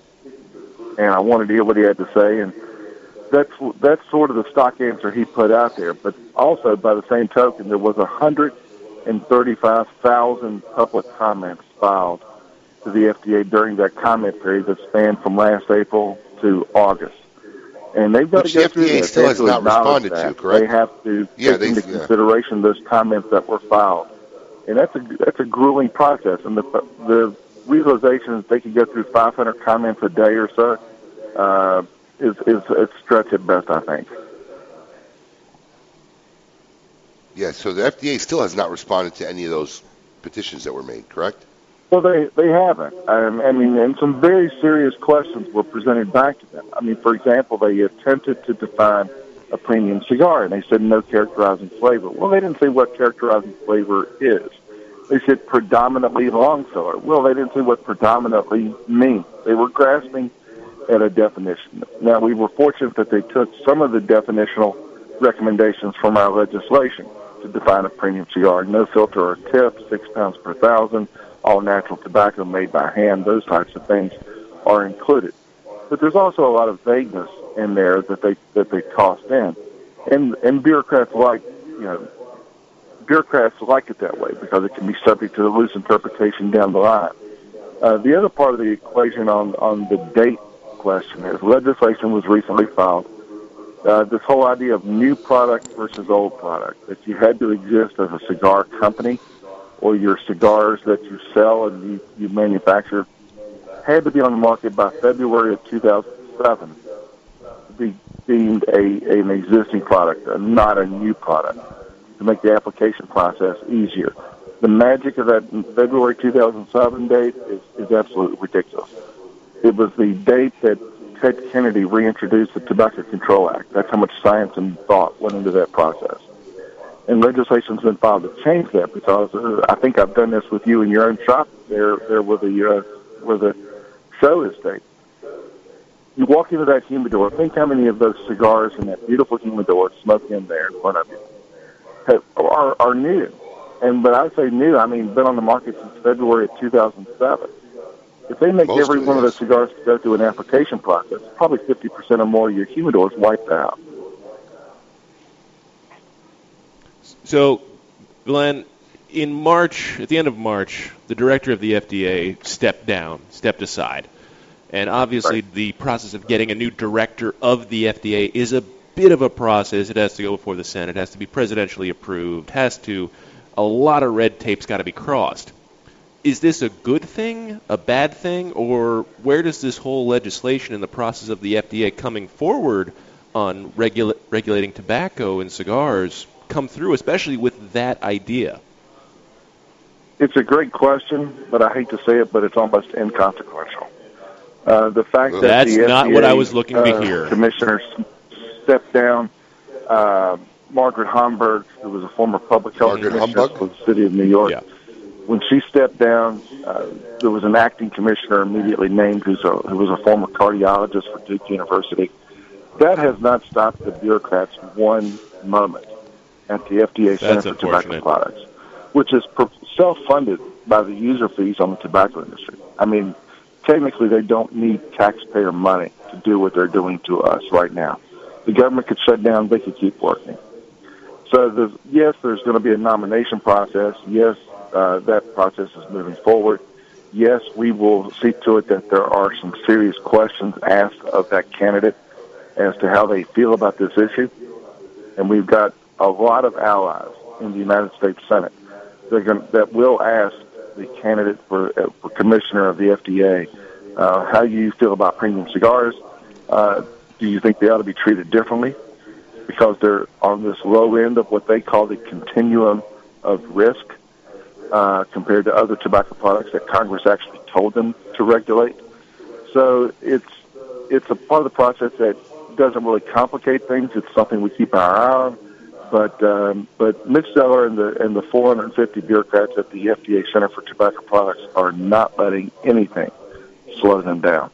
and I wanted to hear what he had to say, and that's sort of the stock answer he put out there. But also, by the same token, there was 135,000 public comments filed to the FDA during that comment period that spanned from last April to August. And they've got to go through this. The FDA still has not responded to, correct? They have to take into consideration those comments that were filed. And that's a grueling process. And the realization that they can go through 500 comments a day or so is a stretch at best, I think. Yeah, so the FDA still has not responded to any of those petitions that were made, correct? Well, they haven't. I mean, and some very serious questions were presented back to them. I mean, for example, they attempted to define a premium cigar, and they said no characterizing flavor. Well, they didn't say what characterizing flavor is. They said predominantly long seller. Well, they didn't say what predominantly means. They were grasping at a definition. Now, we were fortunate that they took some of the definitional recommendations from our legislation to define a premium cigar, no filter or tip, 6 pounds per thousand, all natural tobacco made by hand, those types of things are included. But there's also a lot of vagueness in there that they tossed in. And bureaucrats like it that way because it can be subject to the loose interpretation down the line. The other part of the equation on the date question is legislation was recently filed. This whole idea of new product versus old product, that you had to exist as a cigar company or your cigars that you sell and you manufacture had to be on the market by February of 2007 to be deemed an existing product, not a new product, to make the application process easier. The magic of that February 2007 date is absolutely ridiculous. It was the date that Ted Kennedy reintroduced the Tobacco Control Act. That's how much science and thought went into that process. And legislation's been filed to change that because I think I've done this with you in your own shop there where the show is taped. You walk into that humidor, think how many of those cigars in that beautiful humidor smoking in there in front of you are new. And when I say new, I mean been on the market since February of 2007. If they make most every one of those cigars go through an application process, probably 50% or more of your humidor is wiped out. So, Glenn, in March, at the end of March, the director of the FDA stepped aside. And obviously the process of getting a new director of the FDA is a bit of a process. It has to go before the Senate. It has to be presidentially approved. A lot of red tape's got to be crossed. Is this a good thing, a bad thing, or where does this whole legislation and the process of the FDA coming forward on regulating tobacco and cigars come through, especially with that idea? It's a great question, but I hate to say it, but it's almost inconsequential. The fact that the FDA, not what I was looking to hear. Commissioner stepped down. Margaret Hamburg, who was a former public health commissioner for the city of New York, when she stepped down, there was an acting commissioner immediately named who was a former cardiologist for Duke University. That has not stopped the bureaucrats one moment at the FDA Center for Tobacco Products, which is self-funded by the user fees on the tobacco industry. I mean, technically they don't need taxpayer money to do what they're doing to us right now. The government could shut down, they could keep working. So, yes, there's going to be a nomination process. Yes, that process is moving forward. Yes, we will see to it that there are some serious questions asked of that candidate as to how they feel about this issue. And we've got a lot of allies in the United States Senate that will ask the candidate for commissioner of the FDA, how you feel about premium cigars. Do you think they ought to be treated differently because they're on this low end of what they call the continuum of risk compared to other tobacco products that Congress actually told them to regulate? So it's it's a part of the process that doesn't really complicate things. It's something we keep our eye on. But Mitch Zeller and the 450 bureaucrats at the FDA Center for Tobacco Products are not letting anything slow them down.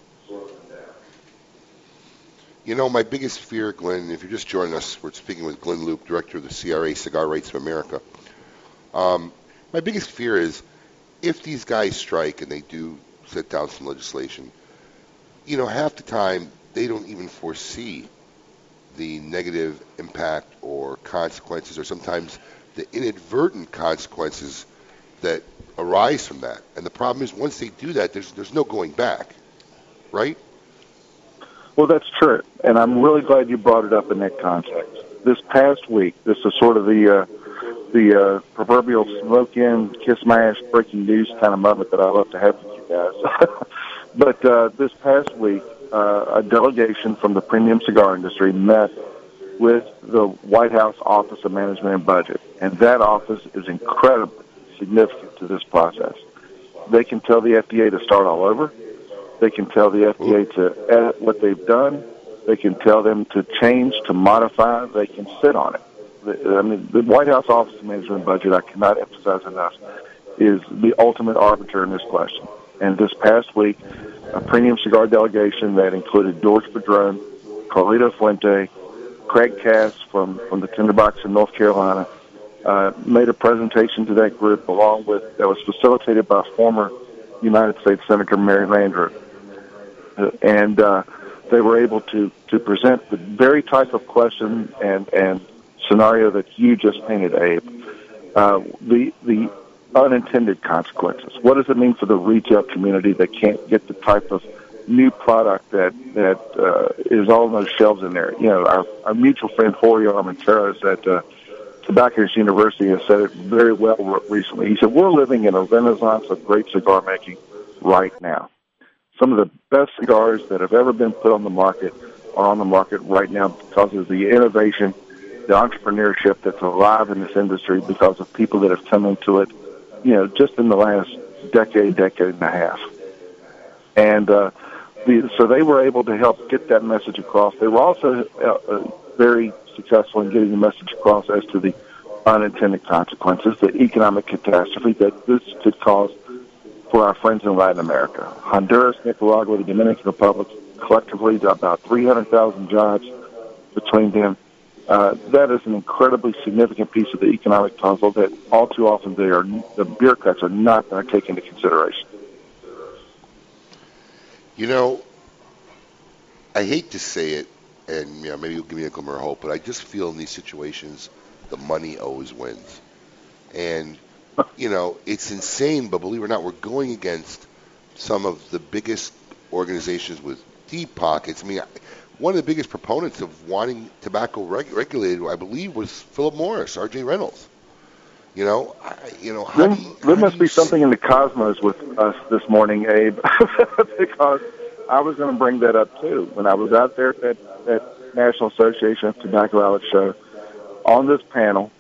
You know, my biggest fear, Glynn, if you're just joining us, we're speaking with Glynn Loope, director of the CRA, Cigar Rights of America. My biggest fear is if these guys strike and they do set down some legislation, you know, half the time they don't even foresee the negative impact or consequences or sometimes the inadvertent consequences that arise from that. And the problem is once they do that, there's no going back, right? Well, that's true, and I'm really glad you brought it up in that context. This past week, this is sort of the proverbial smoke-in, kiss my ass, breaking news kind of moment that I love to have with you guys. But this past week, a delegation from the premium cigar industry met with the White House Office of Management and Budget, and that office is incredibly significant to this process. They can tell the FDA to start all over. They can tell the FDA to edit what they've done. They can tell them to change, to modify. They can sit on it. I mean, the White House Office of Management and Budget, I cannot emphasize enough, is the ultimate arbiter in this question. And this past week, a premium cigar delegation that included George Padron, Carlito Fuente, Craig Cass from the Tinderbox in North Carolina, made a presentation to that group along with, that was facilitated by former United States Senator Mary Landrieu. And they were able to present the very type of question and scenario that you just painted, Abe, the unintended consequences. What does it mean for the retail community that can't get the type of new product that is on those shelves in there? You know, our mutual friend Jorge Armenteros at Tobacconist University has said it very well recently. He said, we're living in a renaissance of great cigar making right now. Some of the best cigars that have ever been put on the market are on the market right now because of the innovation, the entrepreneurship that's alive in this industry because of people that have come into it, you know, just in the last decade and a half. And so they were able to help get that message across. They were also very successful in getting the message across as to the unintended consequences, the economic catastrophe that this could cause for our friends in Latin America. Honduras, Nicaragua, the Dominican Republic, collectively about 300,000 jobs between them. That is an incredibly significant piece of the economic puzzle that all too often the bureaucrats are not going to take into consideration. You know, I hate to say it, and you know, maybe you'll give me a glimmer of hope, but I just feel in these situations, the money always wins. And, you know, it's insane, but believe it or not, we're going against some of the biggest organizations with deep pockets. I mean, one of the biggest proponents of wanting tobacco regulated, I believe, was Philip Morris, R.J. Reynolds. You know, there must be something in the cosmos with us this morning, Abe, because I was going to bring that up, too. When I was out there at that National Association of Tobacco Outlets show, on this panel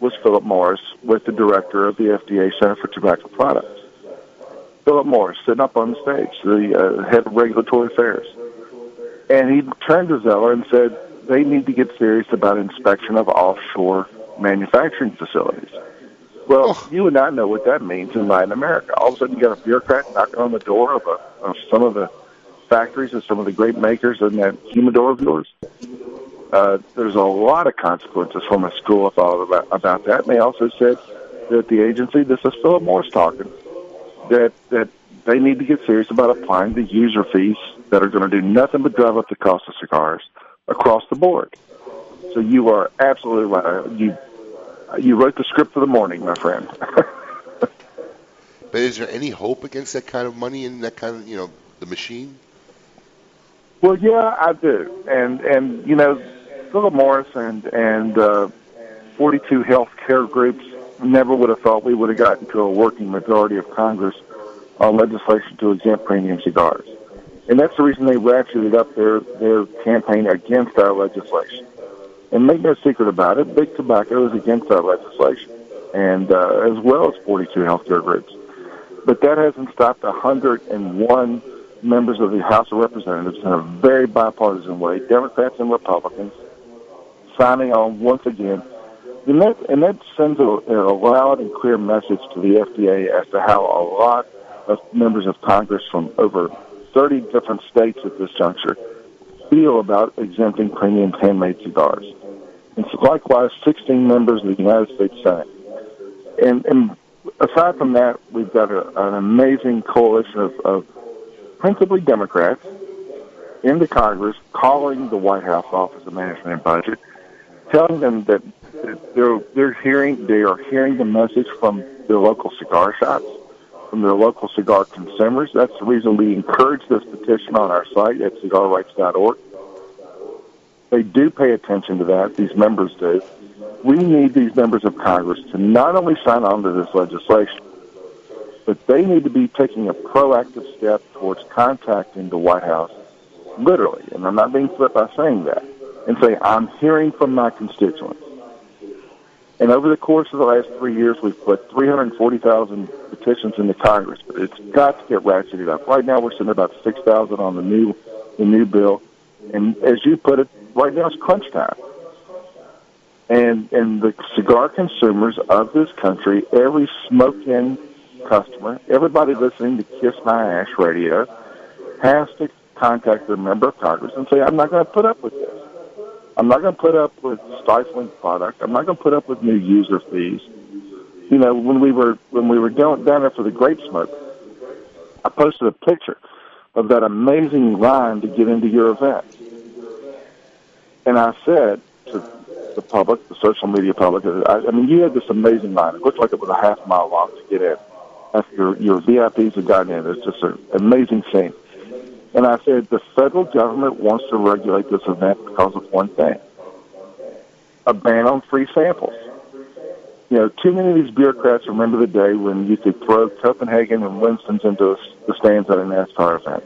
was Philip Morris with the director of the FDA Center for Tobacco Products. Philip Morris sitting up on the stage, the head of regulatory affairs. And he turned to Zeller and said, they need to get serious about inspection of offshore manufacturing facilities. Well, you and I know what that means in Latin America. All of a sudden, you got a bureaucrat knocking on the door of some of the factories and some of the great makers in that humidor of yours. There's a lot of consequences from a school of thought about that. And they also said that the agency, this is Philip Morris talking, that they need to get serious about applying the user fees that are going to do nothing but drive up the cost of cigars across the board. So you are absolutely right. You wrote the script for the morning, my friend. But is there any hope against that kind of money and that kind of, you know, the machine? Well, yeah, I do. And you know, Philip Morris and 42 health care groups never would have thought we would have gotten to a working majority of Congress on legislation to exempt premium cigars. And that's the reason they ratcheted up their campaign against our legislation. And make no secret about it, big tobacco is against our legislation, and as well as 42 healthcare groups. But that hasn't stopped 101 members of the House of Representatives in a very bipartisan way, Democrats and Republicans, signing on once again. And that sends a loud and clear message to the FDA as to how a lot of members of Congress from over 30 different states at this juncture feel about exempting premium handmade cigars. And so likewise, 16 members of the United States Senate. And aside from that, we've got an amazing coalition of principally Democrats in the Congress calling the White House Office of Management and Budget, telling them that they are hearing the message from their local cigar shops, from their local cigar consumers. That's the reason we encourage this petition on our site at cigarrights.org. They do pay attention to that. These members do. We need these members of Congress to not only sign on to this legislation, but they need to be taking a proactive step towards contacting the White House, literally, and I'm not being flip by saying that, and say, I'm hearing from my constituents. And over the course of the last 3 years, we've put 340,000 petitions into Congress, but it's got to get ratcheted up. Right now, we're sitting about 6,000 on the new bill, and as you put it, right now it's crunch time. And the cigar consumers of this country, every smoke-in customer, everybody listening to Kiss My Ash Radio, has to contact their member of Congress and say, I'm not going to put up with this. I'm not going to put up with stifling product. I'm not going to put up with new user fees. You know, when we were down there for the grape smoke, I posted a picture of that amazing line to get into your event. And I said to the public, the social media public, I mean, you had this amazing line. It looked like it was a half-mile long to get in. After your VIPs had gotten in, it's just an amazing scene. And I said, the federal government wants to regulate this event because of one thing, a ban on free samples. You know, too many of these bureaucrats remember the day when you could throw Copenhagen and Winston's into the stands at a NASCAR event.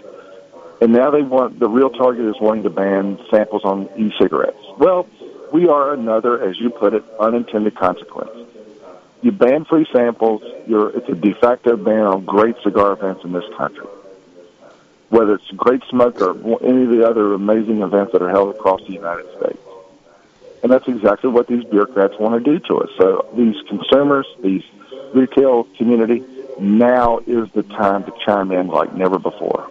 And now they want, the real target is wanting to ban samples on e-cigarettes. Well, we are another, as you put it, unintended consequence. You ban free samples, it's a de facto ban on great cigar events in this country. Whether it's Great Smoke or any of the other amazing events that are held across the United States. And that's exactly what these bureaucrats want to do to us. So these consumers, these retail community, now is the time to chime in like never before.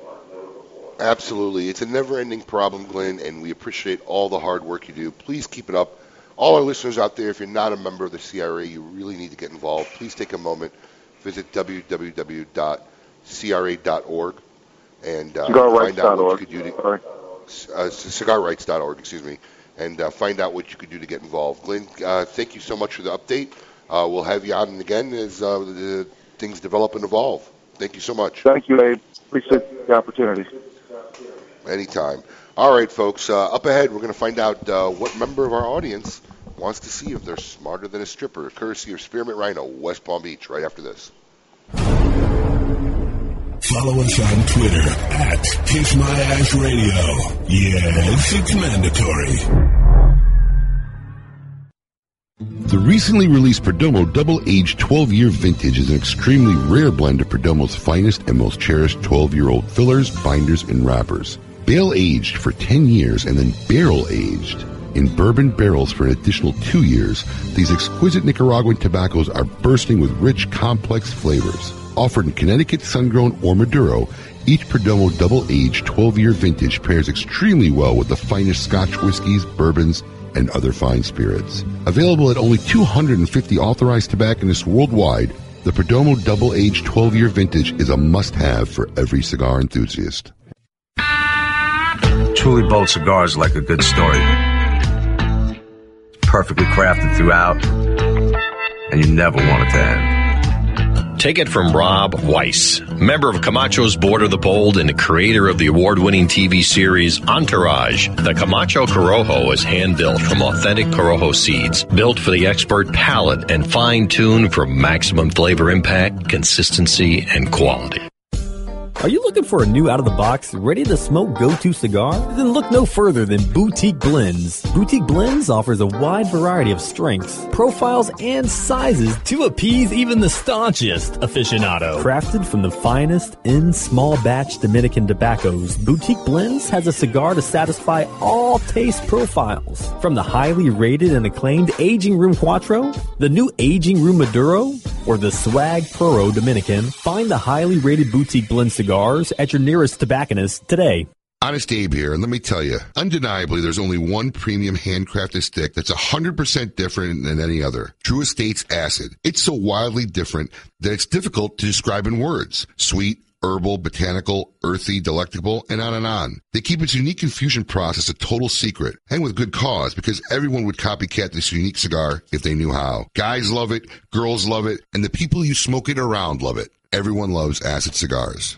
Absolutely. It's a never-ending problem, Glynn, and we appreciate all the hard work you do. Please keep it up. All our listeners out there, if you're not a member of the CRA, you really need to get involved. Please take a moment. Visit www.cra.org and find out what you could do cigarrights.org, excuse me, and find out what you could do to get involved. Glynn, thank you so much for the update. We'll have you on again as the things develop and evolve. Thank you so much. Thank you, Abe. Appreciate the opportunity. Anytime. All right, folks, up ahead we're going to find out what member of our audience wants to see if they're smarter than a stripper, courtesy of Spearmint Rhino, West Palm Beach, right after this. Follow us on Twitter at Kiss My Ash Radio. Yes, it's mandatory. The recently released Perdomo double-aged 12-year vintage is an extremely rare blend of Perdomo's finest and most cherished 12-year-old fillers, binders, and wrappers. Bale-aged for 10 years and then barrel-aged in bourbon barrels for an additional 2 years, these exquisite Nicaraguan tobaccos are bursting with rich, complex flavors. Offered in Connecticut, Sun-Grown, or Maduro, each Perdomo double-aged 12-year vintage pairs extremely well with the finest Scotch whiskies, bourbons, and other fine spirits. Available at only 250 authorized tobacconists worldwide, the Perdomo Double Age 12-year vintage is a must-have for every cigar enthusiast. Truly bold cigars like a good story. Perfectly crafted throughout, and you never want it to end. Take it from Rob Weiss, member of Camacho's Board of the Bold and creator of the award-winning TV series Entourage. The Camacho Corojo is hand-built from authentic Corojo seeds, built for the expert palate and fine-tuned for maximum flavor impact, consistency, and quality. Are you looking for a new out-of-the-box, ready-to-smoke go-to cigar? Then look no further than Boutique Blends. Boutique Blends offers a wide variety of strengths, profiles, and sizes to appease even the staunchest aficionado. Crafted from the finest in small-batch Dominican tobaccos, Boutique Blends has a cigar to satisfy all taste profiles. From the highly rated and acclaimed Aging Room Cuatro, the new Aging Room Maduro, or the Swag Puro Dominican, find the highly rated Boutique Blend cigars at your nearest tobacconist today. Honest Abe here, and let me tell you, undeniably, there's only one premium handcrafted stick that's 100% different than any other, True Estates Acid. It's so wildly different that it's difficult to describe in words. Sweet, herbal, botanical, earthy, delectable, and on and on. They keep its unique infusion process a total secret, and with good cause, because everyone would copycat this unique cigar if they knew how. Guys love it, girls love it, and the people you smoke it around love it. Everyone loves acid cigars.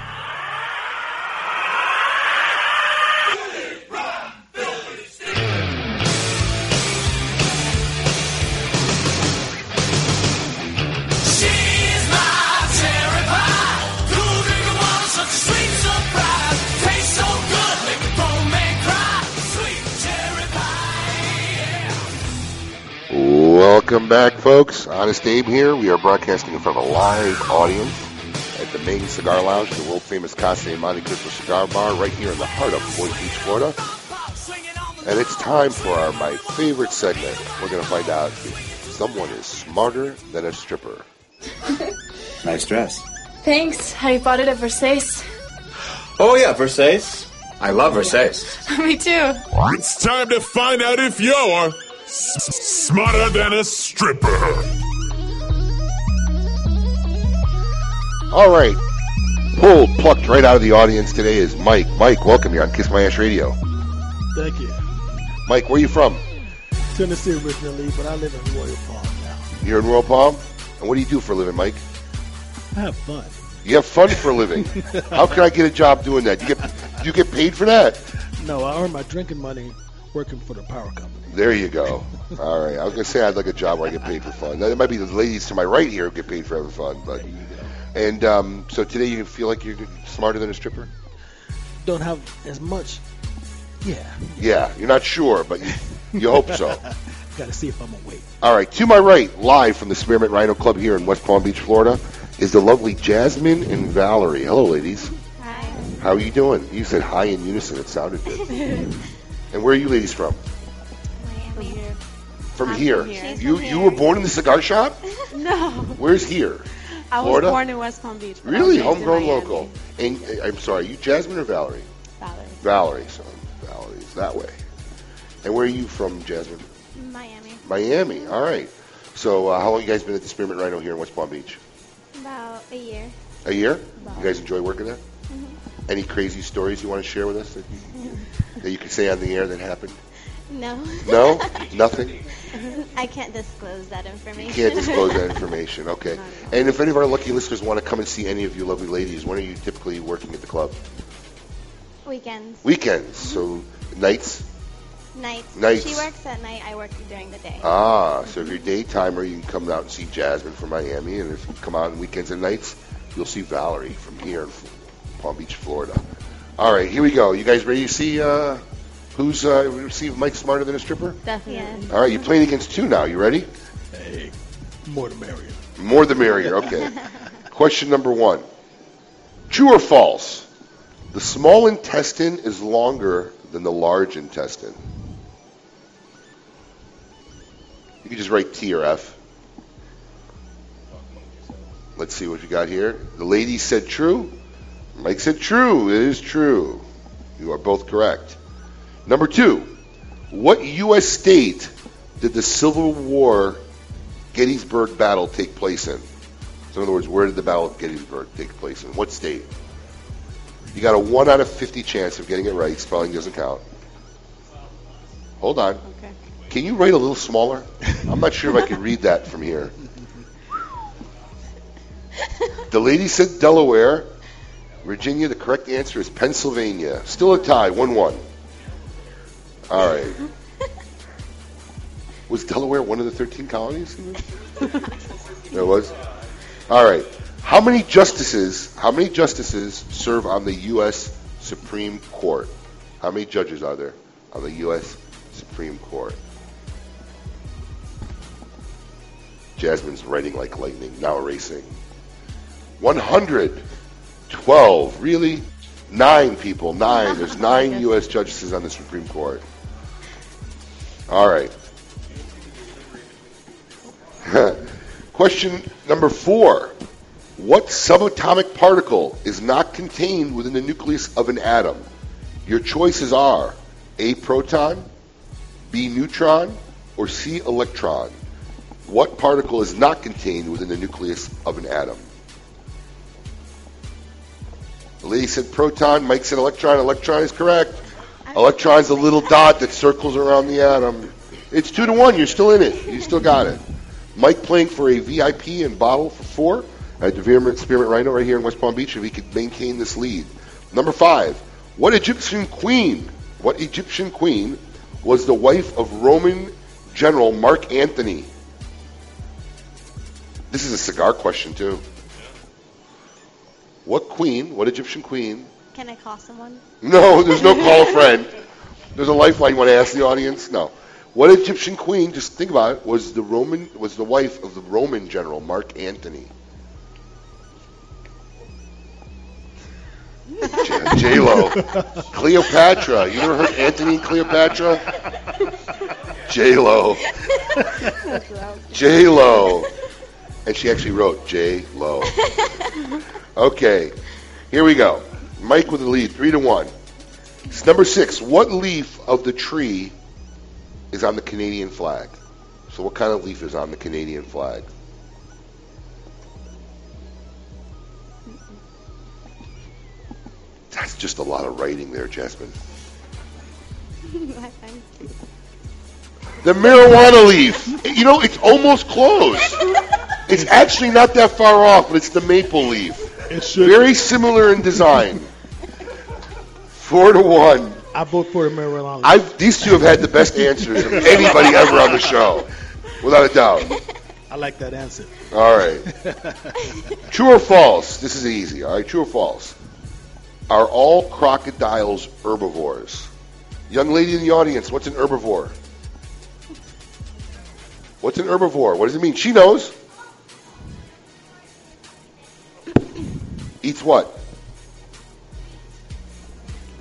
Welcome back, folks. Honest Abe here. We are broadcasting in front of a live audience at the main cigar lounge, the world-famous Casa de Monte Cristo Cigar Bar, right here in the heart of Boynton Beach, Florida. And it's time for my favorite segment. We're going to find out if someone is smarter than a stripper. Nice dress. Thanks. I bought it at Versace. Oh, yeah, Versace. I love Versace. Me too. It's time to find out if you're smarter than a stripper. All right. Pulled, plucked right out of the audience today is Mike. Mike, welcome here on Kiss My Ash Radio. Thank you. Mike, where are you from? Tennessee originally, but I live in Royal Palm now. You're in Royal Palm? And what do you do for a living, Mike? I have fun. You have fun for a living? How can I get a job doing that? Do you get paid for that? No, I earn my drinking money working for the power company. There you go. All right. I was going to say I'd like a job where I get paid for fun. Now, there might be the ladies to my right here who get paid for having fun. But, and so today you feel like you're smarter than a stripper? Don't have as much. Yeah. Yeah. You're not sure, but you hope so. Got to see if I'm awake. All right. To my right, live from the Spearmint Rhino Club here in West Palm Beach, Florida, is the lovely Jasmine and Valerie. Hello, ladies. Hi. How are you doing? You said hi in unison. It sounded good. And where are you ladies from? From here. You were born in the cigar shop? No. Where's here? I Florida? Was born in West Palm Beach. Really? Homegrown local. And I'm sorry, you Jasmine or Valerie? Valerie. So Valerie's that way. And where are you from, Jasmine? Miami. All right. So how long you guys been at the Spearmint Rhino here in West Palm Beach? About a year. A year? About. You guys enjoy working there? Mm-hmm. Any crazy stories you want to share with us that you can say on the air that happened? No. No? Nothing? I can't disclose that information. You can't disclose that information. Okay. No. And if any of our lucky listeners want to come and see any of you lovely ladies, when are you typically working at the club? Weekends. So nights? Nights. She works at night. I work during the day. Ah, so if you're a daytimer, you can come out and see Jasmine from Miami. And if you come out on weekends and nights, you'll see Valerie from here in Palm Beach, Florida. All right. Here we go. You guys ready to see... Who's received Mike Smarter Than a Stripper? Definitely. Yeah. All right, you're playing against two now. You ready? Hey, more the merrier. More the merrier, okay. Question number one. True or false? The small intestine is longer than the large intestine. You can just write T or F. Let's see what you got here. The lady said true. Mike said true. It is true. You are both correct. Number two, what U.S. state did the Civil War Gettysburg Battle take place in? So in other words, where did the Battle of Gettysburg take place in? What state? You got a 1 out of 50 chance of getting it right. Spelling doesn't count. Hold on. Okay. Can you write a little smaller? I'm not sure if I can read that from here. The lady said Delaware. Virginia, the correct answer is Pennsylvania. Still a tie, 1-1. All right. Was Delaware one of the 13 colonies? There was? All right. How many justices serve on the U.S. Supreme Court? How many judges are there on the U.S. Supreme Court? Jasmine's writing like lightning, now erasing. 112. Really? 9 people. 9. There's 9 U.S. justices on the Supreme Court. All right. Question number 4. What subatomic particle is not contained within the nucleus of an atom? Your choices are A, proton, B, neutron, or C, electron. What particle is not contained within the nucleus of an atom? The lady said proton. Mike said electron. Electron is correct. Electron's a little dot that circles around the atom. It's 2-1. You're still in it. You still got it. Mike playing for a VIP and bottle for 4 at Spearmint Rhino right here in West Palm Beach if he could maintain this lead. Number 5. What Egyptian queen was the wife of Roman general Mark Antony? This is a cigar question too. What Egyptian queen? Can I call someone? No, there's no call a friend. There's a lifeline you want to ask the audience? No. What Egyptian queen, just think about it, was the wife of the Roman general Mark Antony? J-Lo. Cleopatra. You ever heard Antony and Cleopatra? J-Lo. J-Lo. And she actually wrote J-Lo. Okay. Here we go. Mike with the lead, 3-1. It's number 6. What leaf of the tree is on the Canadian flag? So what kind of leaf is on the Canadian flag? That's just a lot of writing there, Jasmine. The marijuana leaf. You know, it's almost close. It's actually not that far off, but it's the maple leaf. It's very similar in design. 4-1. I vote for the marijuana leaf. These two have had the best answers of anybody ever on the show, without a doubt. I like that answer. All right. True or false? This is easy. All right, true or false? Are all crocodiles herbivores? Young lady in the audience, what's an herbivore? What's an herbivore? What does it mean? She knows. Eats what?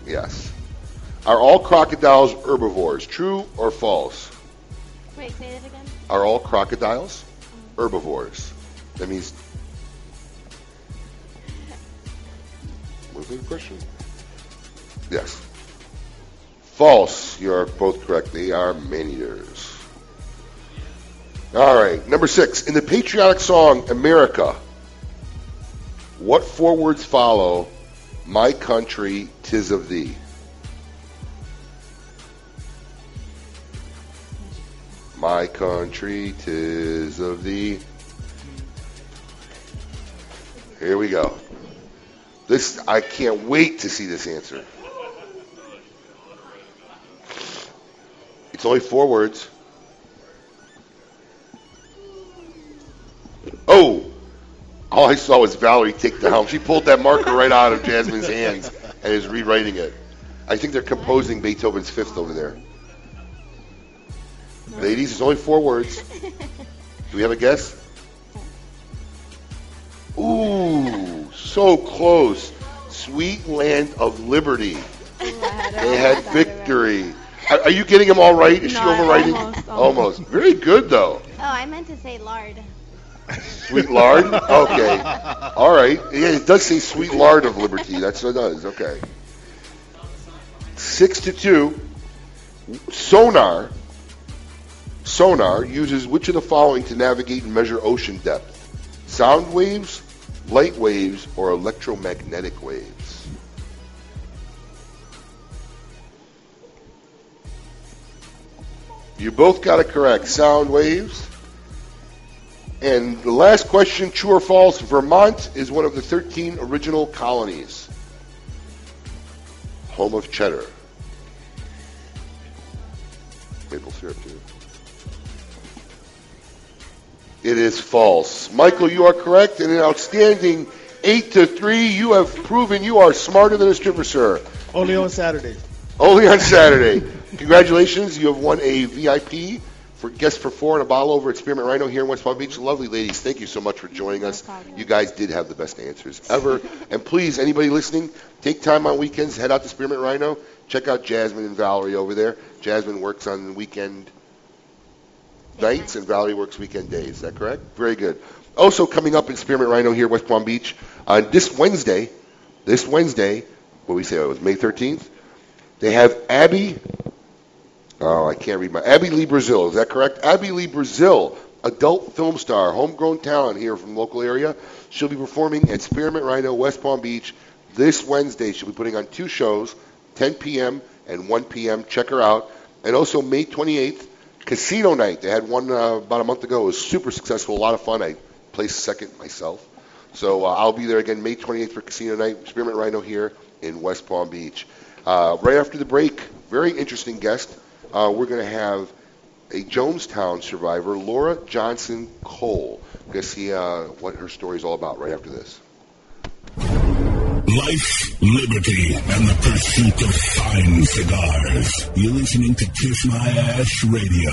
Yes. Are all crocodiles herbivores? True or false? Wait, say that again. Are all crocodiles herbivores? That means... Good question. Yes. False. You are both correct. They are man-eaters. All right. Number 6. In the patriotic song America, what four words follow "My country, 'tis of thee"? My country, 'tis of thee. Here we go. This, I can't wait to see this answer. It's only 4 words. Oh, all I saw was Valerie take the helm. She pulled that marker right out of Jasmine's hands and is rewriting it. I think they're composing Beethoven's Fifth over there. No. Ladies, it's only 4 words. Do we have a guess? Ooh, so close. Sweet Land of Liberty. They had victory. Are you getting them all right? Is she overwriting? Almost. Very good, though. Oh, I meant to say lard. Sweet lard? Okay. All right. Yeah, it does say Sweet Lard of Liberty. That's what it does. Okay. 6-2. Sonar uses which of the following to navigate and measure ocean depth? Sound waves, light waves, or electromagnetic waves? You both got it correct. Sound waves. And the last question, true or false, Vermont is one of the 13 original colonies. Home of cheddar. Maple syrup, too. It is false. Michael, you are correct, and an outstanding 8-3. You have proven you are smarter than a stripper, sir. Only on Saturday. Only on Saturday. Congratulations. You have won a VIP for guest for four and a bottle over at Spearmint Rhino here in West Palm Beach. Lovely ladies, thank you so much for joining us. You guys did have the best answers ever. And please, anybody listening, take time on weekends, head out to Spearmint Rhino. Check out Jasmine and Valerie over there. Jasmine works on weekend nights and Valerie works weekend days. Is that correct? Very good. Also coming up in Spearmint Rhino here, West Palm Beach, on this Wednesday, what we say, it was May 13th, they have Abby Lee Brazil, is that correct? Abby Lee Brazil, adult film star, homegrown talent here from local area. She'll be performing at Spearmint Rhino, West Palm Beach this Wednesday. She'll be putting on two shows, 10 p.m. and 1 p.m. Check her out. And also May 28th, Casino Night. They had one about a month ago. It was super successful, a lot of fun. I placed second myself. So I'll be there again May 28th for Casino Night, Spearmint Rhino here in West Palm Beach. Right after the break, very interesting guest. We're going to have a Jonestown survivor, Laura Johnston Cole. We're going to see what her story is all about right after this. Life, liberty, and the pursuit of fine cigars. You're listening to Kiss My Ash Radio.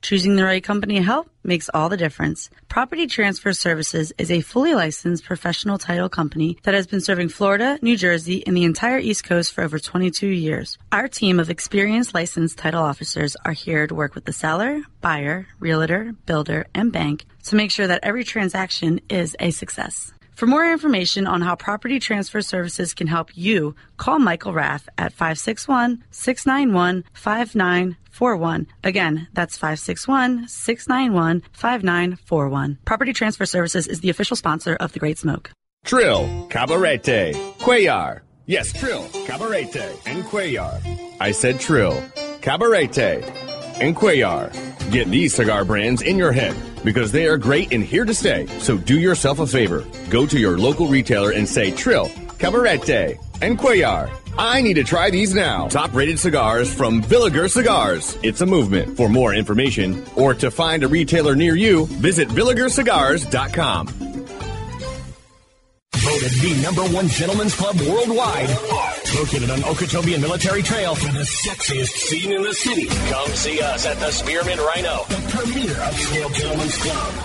Choosing the right company to help makes all the difference. Property Transfer Services is a fully licensed professional title company that has been serving Florida, New Jersey, and the entire East Coast for over 22 years. Our team of experienced licensed title officers are here to work with the seller, buyer, realtor, builder, and bank to make sure that every transaction is a success. For more information on how Property Transfer Services can help you, call Michael Raff at 561-691-5941. Again, that's 561-691-5941. Property Transfer Services is the official sponsor of The Great Smoke. Trill, Cabarete, Cuellar. Yes, Trill, Cabarete, and Cuellar. I said Trill, Cabarete, and Cuellar. Get these cigar brands in your head, because they are great and here to stay. So do yourself a favor. Go to your local retailer and say Trill, Cabarete, and Cuellar. I need to try these now. Top-rated cigars from Villiger Cigars. It's a movement. For more information or to find a retailer near you, visit VilligerCigars.com. Voted the #1 gentleman's club worldwide. Located on Okeechobee and Military Trail for the sexiest scene in the city. Come see us at the Spearmint Rhino, the premier upscale gentleman's club.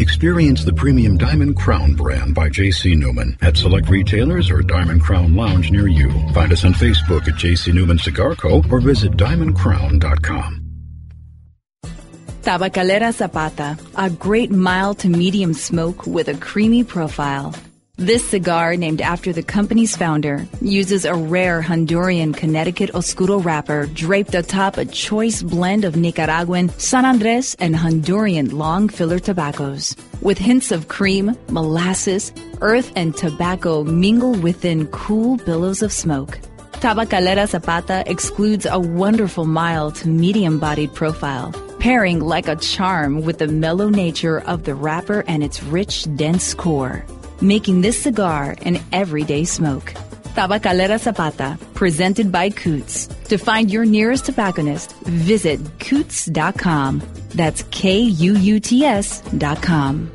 Experience the premium Diamond Crown brand by J.C. Newman at select retailers or Diamond Crown Lounge near you. Find us on Facebook at J.C. Newman Cigar Co. or visit DiamondCrown.com. Tabacalera Zapata, a great mild to medium smoke with a creamy profile. This cigar, named after the company's founder, uses a rare Honduran Connecticut Oscuro wrapper draped atop a choice blend of Nicaraguan, San Andres, and Honduran long filler tobaccos. With hints of cream, molasses, earth, and tobacco mingle within cool billows of smoke. Tabacalera Zapata excludes a wonderful mild to medium-bodied profile, pairing like a charm with the mellow nature of the wrapper and its rich, dense core, making this cigar an everyday smoke. Tabacalera Zapata, presented by Coots. To find your nearest tobacconist, visit Coots.com. That's KUUTS.com.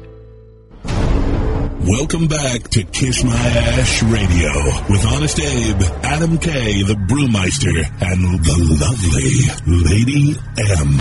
Welcome back to Kiss My Ash Radio with Honest Abe, Adam K., the Brewmeister, and the lovely Lady M.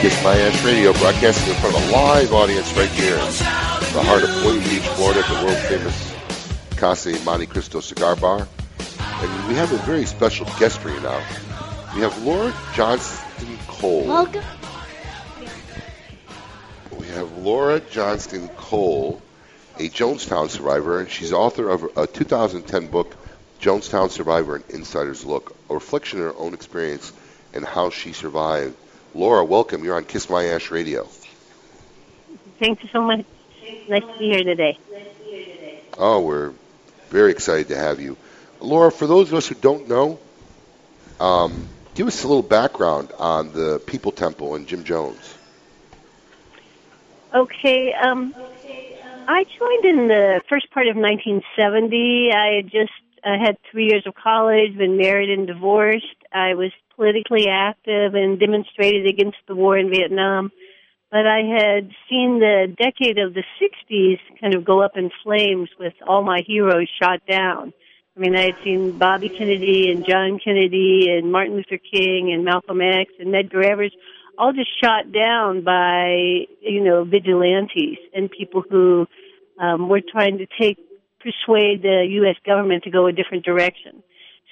Kiss My Ash Radio, broadcasting in front of a live audience right here in the heart of Boynton Beach, Florida, at the world-famous Casa de Monte Cristo Cigar Bar. And we have a very special guest right now. We have Laura Johnston Cole. Welcome. We have Laura Johnston Cole, a Jonestown survivor, and she's author of a 2010 book, Jonestown Survivor, An Insider's Look, a reflection of her own experience and how she survived. Laura, welcome. You're on Kiss My Ash Radio. Thank you so much. Nice to be here today. Oh, we're very excited to have you. Laura, for those of us who don't know, give us a little background on the People Temple and Jim Jones. Okay. I joined in the first part of 1970. I had 3 years of college, been married and divorced. I was politically active and demonstrated against the war in Vietnam. But I had seen the decade of the 60s kind of go up in flames with all my heroes shot down. I mean, I had seen Bobby Kennedy and John Kennedy and Martin Luther King and Malcolm X and Medgar Evers all just shot down by, vigilantes and people who were trying to persuade the U.S. government to go a different direction.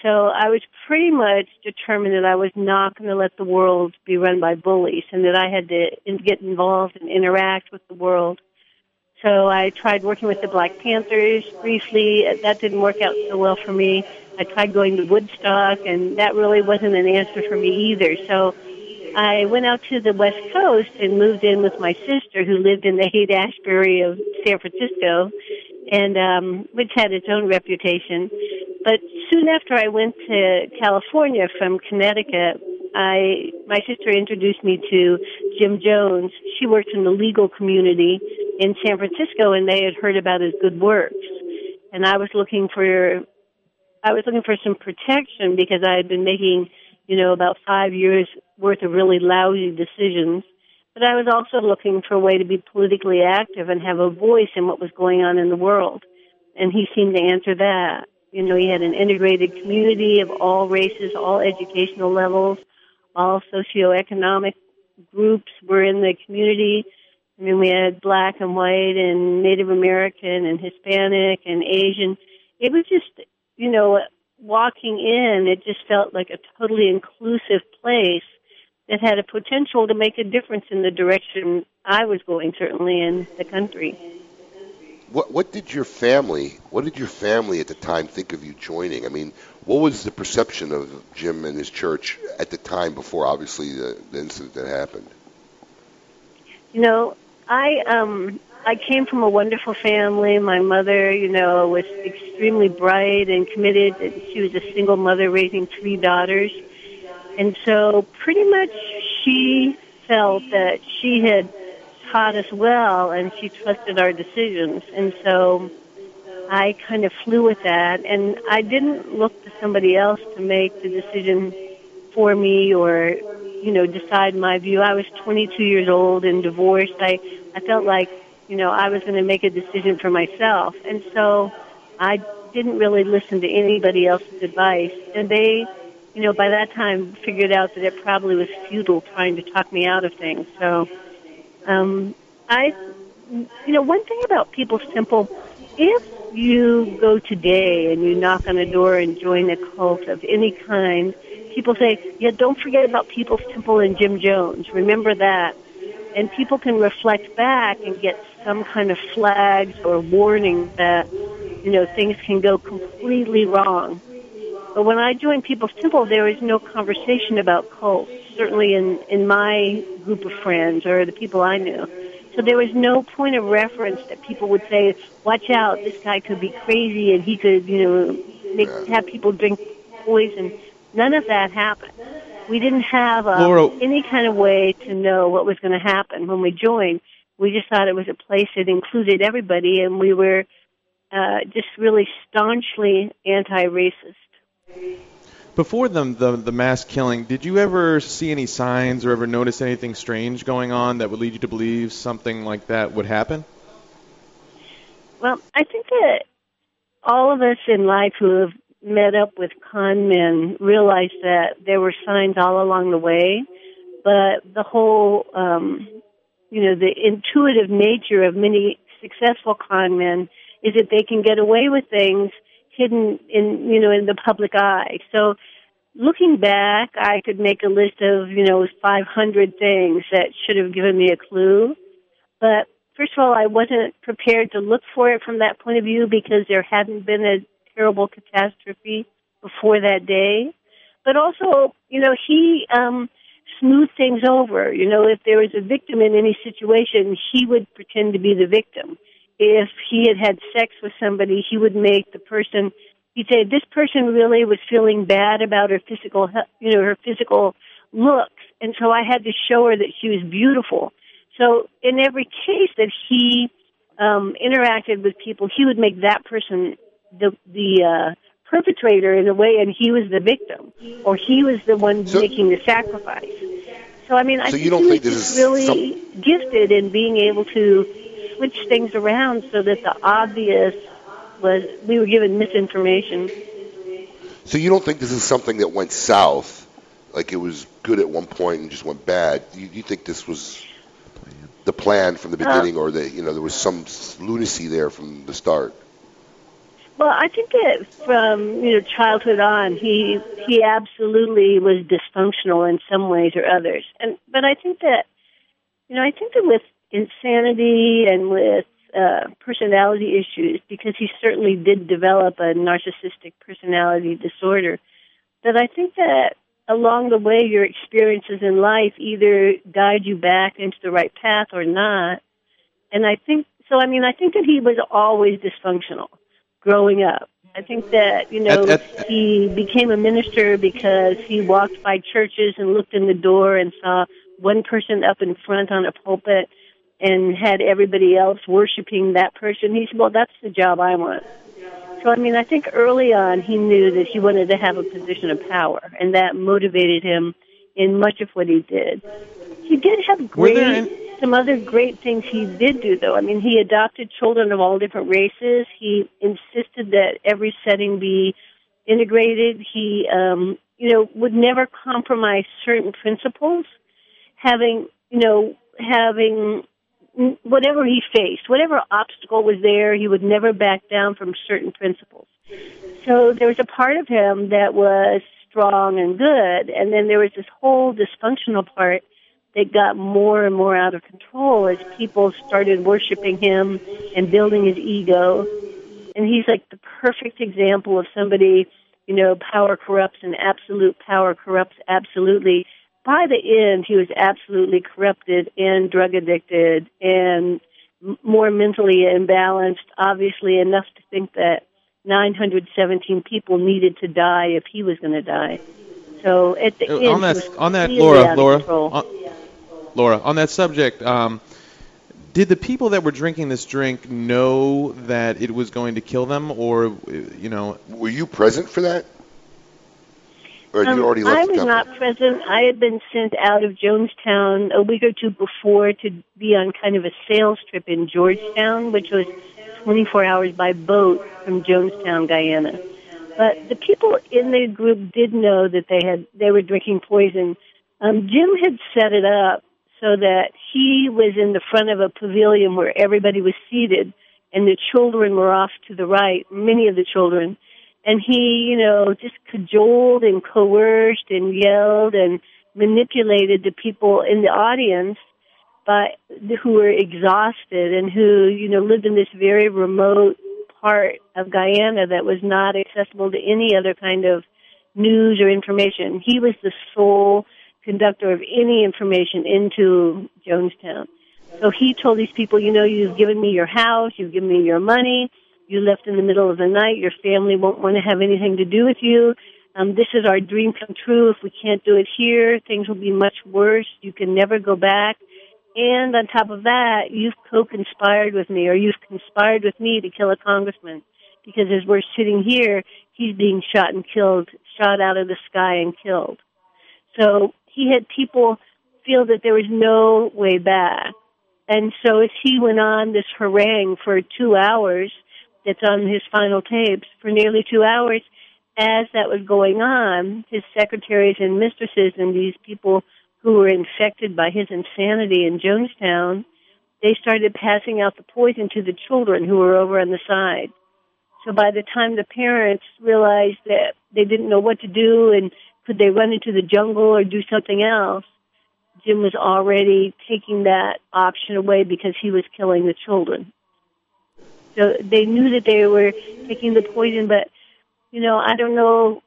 So I was pretty much determined that I was not going to let the world be run by bullies and that I had to get involved and interact with the world. So I tried working with the Black Panthers briefly. That didn't work out so well for me. I tried going to Woodstock, and that really wasn't an answer for me either. So I went out to the West Coast and moved in with my sister, who lived in the Haight-Ashbury of San Francisco, and which had its own reputation. But soon after I went to California from Connecticut, my sister introduced me to Jim Jones. She worked in the legal community in San Francisco, and they had heard about his good works. And I was looking for some protection because I had been making, about 5 years worth of really lousy decisions. But I was also looking for a way to be politically active and have a voice in what was going on in the world. And he seemed to answer that. He had an integrated community of all races, all educational levels, all socioeconomic groups were in the community. I mean, we had black and white and Native American and Hispanic and Asian. It was just, walking in, it just felt like a totally inclusive place that had a potential to make a difference in the direction I was going, certainly in the country. What did your family at the time think of you joining? I mean, what was the perception of Jim and his church at the time before, obviously, the incident that happened? I came from a wonderful family. My mother, was extremely bright and committed. She was a single mother raising three daughters. And so pretty much she felt that she had taught us well, and she trusted our decisions. And so I kind of flew with that, and I didn't look to somebody else to make the decision for me or, you know, decide my view. I was 22 years old and divorced. I felt like, you know, I was going to make a decision for myself. And so I didn't really listen to anybody else's advice. And they, you know, by that time figured out that it probably was futile trying to talk me out of things. So one thing about People Simple, if you go today and you knock on a door and join a cult of any kind, people say, yeah, don't forget about People Simple and Jim Jones. Remember that. And people can reflect back and get some kind of flags or warning that, you know, things can go completely wrong. But when I joined People Simple, there was no conversation about cults, certainly in my group of friends or the people I knew. So there was no point of reference that people would say, watch out, this guy could be crazy and he could, you know, have people drink poison. None of that happened. We didn't have any kind of way to know what was going to happen when we joined. We just thought it was a place that included everybody, and we were just really staunchly anti-racist. Before the mass killing, did you ever see any signs or ever notice anything strange going on that would lead you to believe something like that would happen? Well, I think that all of us in life who have met up with con men realized that there were signs all along the way, but the whole, the intuitive nature of many successful con men is that they can get away with things hidden in the public eye. So looking back, I could make a list of, 500 things that should have given me a clue, but first of all, I wasn't prepared to look for it from that point of view because there hadn't been a terrible catastrophe before that day. But also, he smoothed things over. If there was a victim in any situation, he would pretend to be the victim. If he had sex with somebody, he would make the person, he'd say, this person really was feeling bad about her physical, her physical looks. And so I had to show her that she was beautiful. So in every case that he interacted with people, he would make that person the perpetrator in a way, and he was the victim, or he was the one making the sacrifice. So I mean, so I think he was just really gifted in being able to switch things around so that the obvious was we were given misinformation. So you don't think this is something that went south, like it was good at one point and just went bad? You think this was the plan from the beginning, or that there was some lunacy there from the start? Well, I think that from childhood on, he absolutely was dysfunctional in some ways or others. But I think that with insanity and with personality issues, because he certainly did develop a narcissistic personality disorder. But I think that along the way, your experiences in life either guide you back into the right path or not. And I think that he was always dysfunctional. Growing up, I think that, he became a minister because he walked by churches and looked in the door and saw one person up in front on a pulpit and had everybody else worshiping that person. He said, well, that's the job I want. So, I think early on he knew that he wanted to have a position of power, and that motivated him in much of what he did. He did have some other great things he did do, though. He adopted children of all different races. He insisted that every setting be integrated. He, would never compromise certain principles. Having whatever he faced, whatever obstacle was there, he would never back down from certain principles. So there was a part of him that was strong and good, and then there was this whole dysfunctional part that got more and more out of control as people started worshiping him and building his ego. And he's like the perfect example of somebody, power corrupts and absolute power corrupts absolutely. By the end, he was absolutely corrupted and drug addicted and more mentally imbalanced, obviously enough to think that 917 people needed to die if he was going to die. So at the end, on that, Laura, on that subject, Did the people that were drinking this drink know that it was going to kill them, or, you know? Were you present for that? Or you already left? I was not present. I had been sent out of Jonestown a week or two before to be on kind of a sales trip in Georgetown, which was 24 hours by boat from Jonestown, Guyana. But the people in the group did know that they were drinking poison. Jim had set it up so that he was in the front of a pavilion where everybody was seated, and the children were off to the right, many of the children. And he, you know, just cajoled and coerced and yelled and manipulated the people in the audience who were exhausted and who, you know, lived in this very remote part of Guyana that was not accessible to any other kind of news or information. He was the sole conductor of any information into Jonestown. So he told these people, you know, you've given me your house, you've given me your money, you left in the middle of the night, your family won't want to have anything to do with you. This is our dream come true. If we can't do it here, things will be much worse. You can never go back. And on top of that, you've co-conspired with me, or you've conspired with me to kill a congressman. Because as we're sitting here, he's being shot and killed, shot out of the sky and killed. So he had people feel that there was no way back. And so as he went on this harangue for 2 hours, that's on his final tapes, for nearly 2 hours, as that was going on, his secretaries and mistresses and these people who were infected by his insanity in Jonestown, they started passing out the poison to the children who were over on the side. So by the time the parents realized that they didn't know what to do and could they run into the jungle or do something else, Jim was already taking that option away because he was killing the children. So they knew that they were taking the poison, but, you know, I don't know.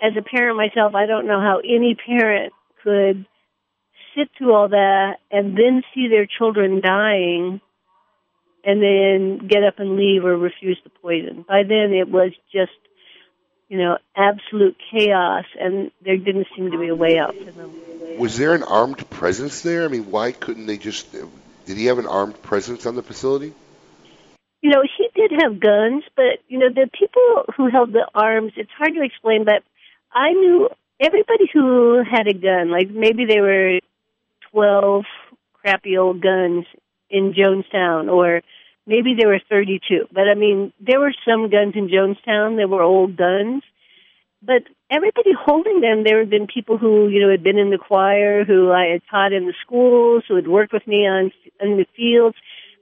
As a parent myself, I don't know how any parent could sit through all that and then see their children dying and then get up and leave or refuse the poison. By then it was just, you know, absolute chaos, and there didn't seem to be a way out for them. Was there an armed presence there? I mean, why couldn't they just... Did he have an armed presence on the facility? You know, he did have guns, but, you know, the people who held the arms, it's hard to explain, but I knew everybody who had a gun. Like, maybe they were 12 crappy old guns in Jonestown, or maybe there were 32. But, I mean, there were some guns in Jonestown that were old guns. But everybody holding them, there had been people who, you know, had been in the choir, who I had taught in the schools, who had worked with me on the fields.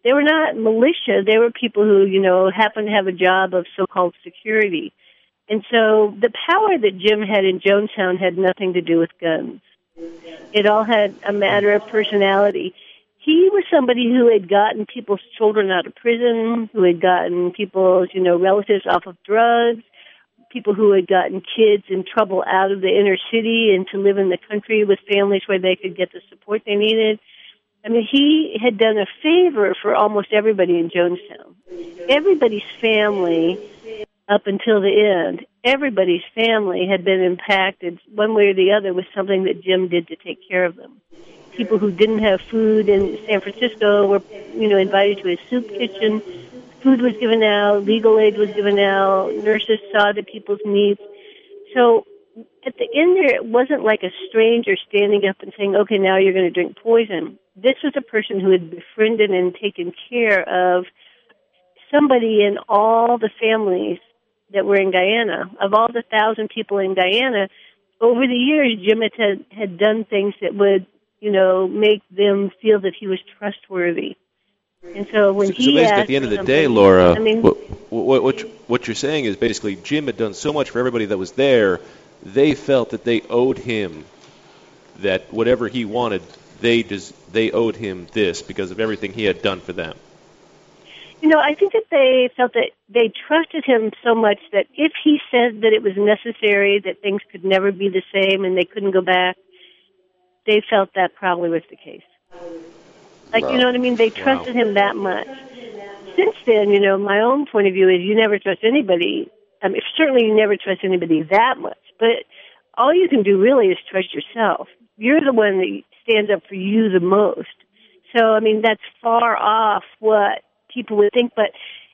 They were not militia. They were people who, you know, happened to have a job of so-called security. And so the power that Jim had in Jonestown had nothing to do with guns. It all had a matter of personality. He was somebody who had gotten people's children out of prison, who had gotten people's, you know, relatives off of drugs, people who had gotten kids in trouble out of the inner city and to live in the country with families where they could get the support they needed. I mean, he had done a favor for almost everybody in Jonestown. Everybody's family, up until the end, everybody's family had been impacted one way or the other with something that Jim did to take care of them. People who didn't have food in San Francisco were, you know, invited to his soup kitchen. Food was given out. Legal aid was given out. Nurses saw the people's needs. So at the end there, it wasn't like a stranger standing up and saying, okay, now you're going to drink poison. This was a person who had befriended and taken care of somebody in all the families that were in Guyana. Of all the 1,000 people in Guyana, over the years, Jim had done things that would, you know, make them feel that he was trustworthy. And so when he asked... At the end of the day, Laura, I mean, what you're saying is basically Jim had done so much for everybody that was there, they felt that they owed him, that whatever he wanted... They owed him this because of everything he had done for them. You know, I think that they felt that they trusted him so much that if he said that it was necessary, that things could never be the same and they couldn't go back, they felt that probably was the case. Like, wow. You know what I mean? They trusted him that much. Since then, you know, my own point of view is you never trust anybody. I mean, certainly you never trust anybody that much. But all you can do really is trust yourself. You're the one that stands up for you the most. So, I mean, that's far off what people would think, but,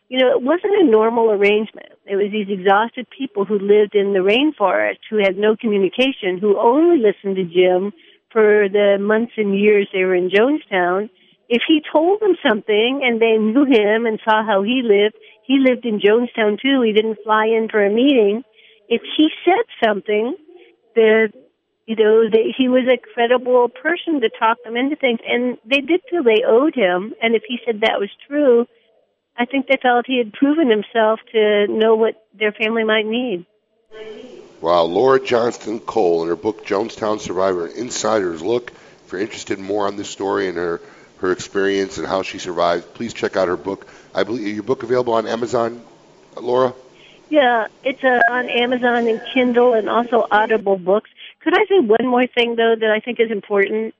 you know, it wasn't a normal arrangement. It was these exhausted people who lived in the rainforest, who had no communication, who only listened to Jim for the months and years they were in Jonestown. If he told them something and they knew him and saw how he lived in Jonestown too, he didn't fly in for a meeting. If he said something, he was a credible person to talk them into things, and they did feel they owed him, and if he said that was true, I think they felt he had proven himself to know what their family might need. Wow, Laura Johnston Cole in her book Jonestown Survivor, An Insider's Look. If you're interested more on this story and her experience and how she survived, please check out her book. I believe your book available on Amazon, Laura? Yeah, it's on Amazon and Kindle and also Audible Books. Could I say one more thing, though, that I think is important?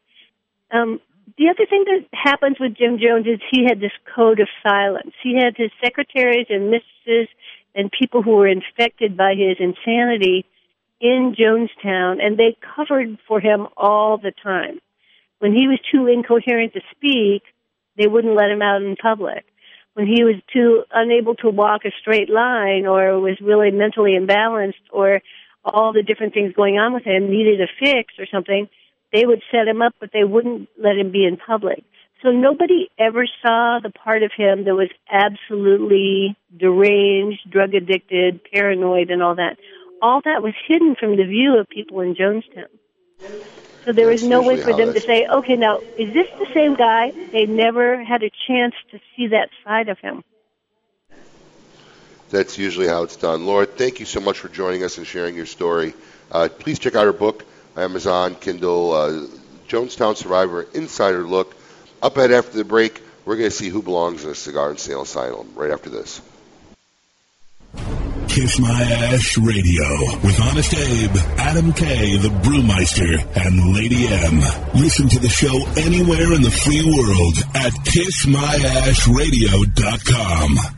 The other thing that happens with Jim Jones is he had this code of silence. He had his secretaries and mistresses and people who were infected by his insanity in Jonestown, and they covered for him all the time. When he was too incoherent to speak, they wouldn't let him out in public. When he was too unable to walk a straight line or was really mentally imbalanced or all the different things going on with him, needed a fix or something, they would set him up, but they wouldn't let him be in public. So nobody ever saw the part of him that was absolutely deranged, drug-addicted, paranoid, and all that. All that was hidden from the view of people in Jonestown. So there was no way for them to say, okay, now, is this the same guy? They never had a chance to see that side of him. That's usually how it's done. Laura, thank you so much for joining us and sharing your story. Please check out her book, Amazon, Kindle, Jonestown Survivor, Insider Look. Up ahead after the break, we're going to see who belongs in a cigar and sale asylum right after this. Kiss My Ash Radio with Honest Abe, Adam K., the Brewmeister, and Lady M. Listen to the show anywhere in the free world at kissmyashradio.com.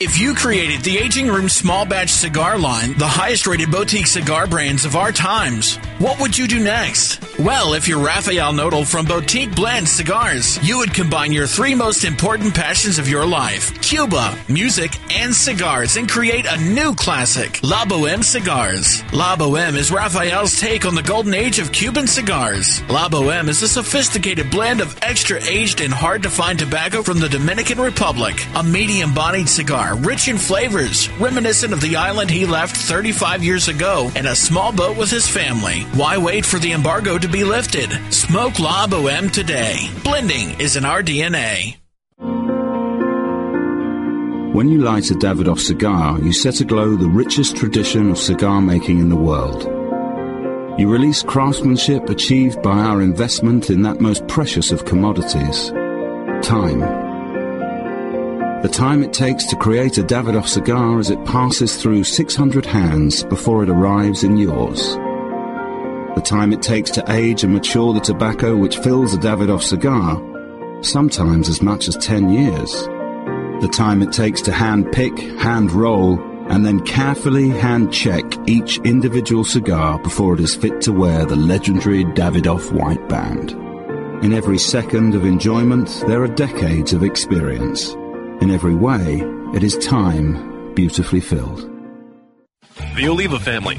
If you created the Aging Room small batch cigar line, the highest rated boutique cigar brands of our times, what would you do next? Well, if you're Rafael Nodal from Boutique Blend Cigars, you would combine your three most important passions of your life, Cuba, music, and cigars, and create a new classic, La Boheme Cigars. La Boheme is Rafael's take on the golden age of Cuban cigars. La Boheme is a sophisticated blend of extra-aged and hard-to-find tobacco from the Dominican Republic, a medium-bodied cigar rich in flavors, reminiscent of the island he left 35 years ago in a small boat with his family. Why wait for the embargo to be lifted? Smoke La Boheme today. Blending is in our DNA. When you light a Davidoff cigar, you set aglow the richest tradition of cigar making in the world. You release craftsmanship achieved by our investment in that most precious of commodities, time. The time it takes to create a Davidoff cigar as it passes through 600 hands before it arrives in yours. The time it takes to age and mature the tobacco which fills a Davidoff cigar, sometimes as much as 10 years. The time it takes to hand-pick, hand-roll, and then carefully hand-check each individual cigar before it is fit to wear the legendary Davidoff white band. In every second of enjoyment, there are decades of experience. In every way, it is time beautifully filled. The Oliva family,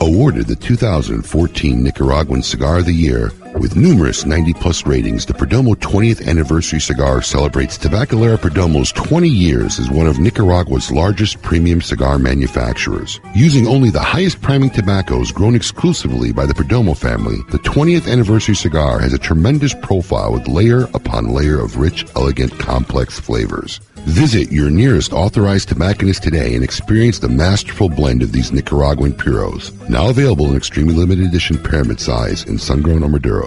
Awarded the 2014 Nicaraguan Cigar of the Year with numerous 90-plus ratings, the Perdomo 20th Anniversary Cigar celebrates Tabacalera Perdomo's 20 years as one of Nicaragua's largest premium cigar manufacturers. Using only the highest priming tobaccos grown exclusively by the Perdomo family, the 20th Anniversary Cigar has a tremendous profile with layer upon layer of rich, elegant, complex flavors. Visit your nearest authorized tobacconist today and experience the masterful blend of these Nicaraguan puros, now available in extremely limited edition pyramid size in Sungrown or Maduro.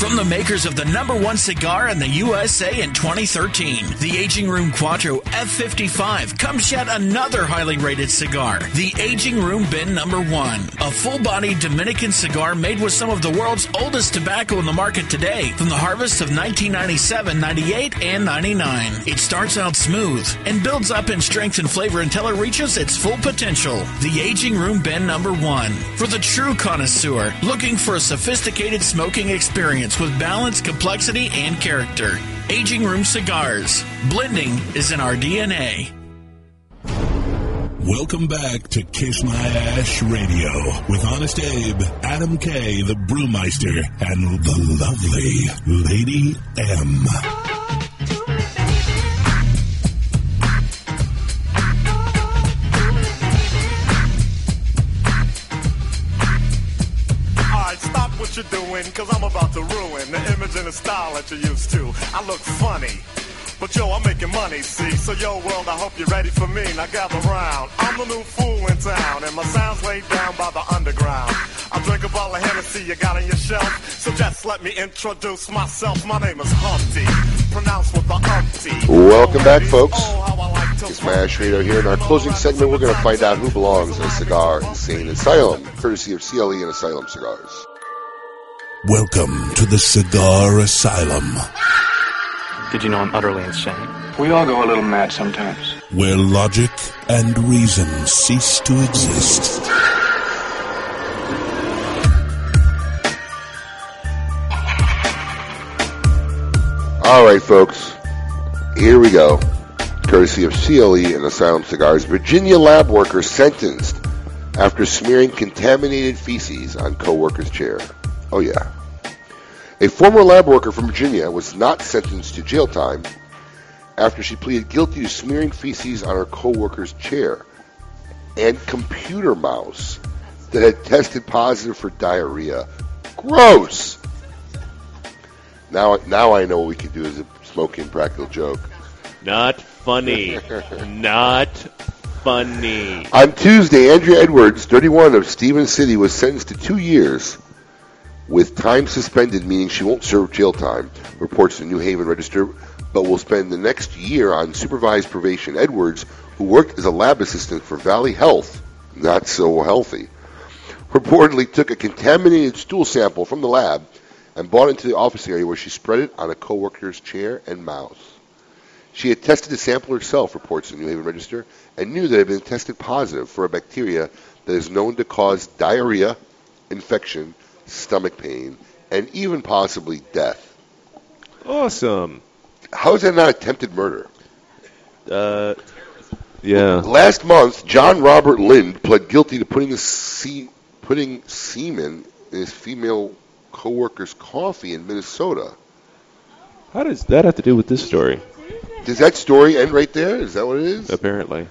From the makers of the #1 cigar in the USA in 2013, the Aging Room Quattro F55 comes yet another highly rated cigar, the Aging Room Bin #1. A full-bodied Dominican cigar made with some of the world's oldest tobacco in the market today, from the harvests of 1997, 98, and 99. It starts out smooth and builds up in strength and flavor until it reaches its full potential. The Aging Room Bin #1. For the true connoisseur looking for a sophisticated smoking experience with balance, complexity, and character. Aging Room Cigars. Blending is in our DNA. Welcome back to Kiss My Ash Radio with Honest Abe, Adam K., the Brewmeister, and the lovely Lady M. Doing, cause I'm about to ruin the image and the style that you're used to. I look funny, but yo, I'm making money, see. So yo, world, I hope you're ready for me. Now gather round, I'm the new fool in town, and my sound's laid down by the underground. I drink a bottle of Hennessy you got on your shelf, so just let me introduce myself. My name is Humpty, pronounced with the umpty. Welcome back, folks. It's my Ash Radio here. In our closing segment, we're going to find out who belongs in a cigar insane asylum, courtesy of CLE and Asylum Cigars. Welcome to the Cigar Asylum. Did you know I'm utterly insane? We all go a little mad sometimes. Where logic and reason cease to exist. All right, folks. Here we go. Courtesy of CLE and Asylum Cigars, Virginia lab worker sentenced after smearing contaminated feces on co-worker's chair. Oh, yeah. A former lab worker from Virginia was not sentenced to jail time after she pleaded guilty to smearing feces on her co-worker's chair and computer mouse that had tested positive for diarrhea. Gross! Now I know what we can do as a smoking practical joke. Not funny. Not funny. On Tuesday, Andrea Edwards, 31, of Stephen City, was sentenced to 2 years with time suspended, meaning she won't serve jail time, reports the New Haven Register, but will spend the next year on supervised probation. Edwards, who worked as a lab assistant for Valley Health, not so healthy, reportedly took a contaminated stool sample from the lab and brought it into the office area where she spread it on a co-worker's chair and mouse. She had tested the sample herself, reports the New Haven Register, and knew that it had been tested positive for a bacteria that is known to cause diarrhea, infection, stomach pain, and even possibly death. Awesome. How is that not attempted murder? Yeah. Last month, John Robert Lind pled guilty to putting semen in his female co-worker's coffee in Minnesota. How does that have to do with this story? Does that story end right there? Is that what it is? Apparently.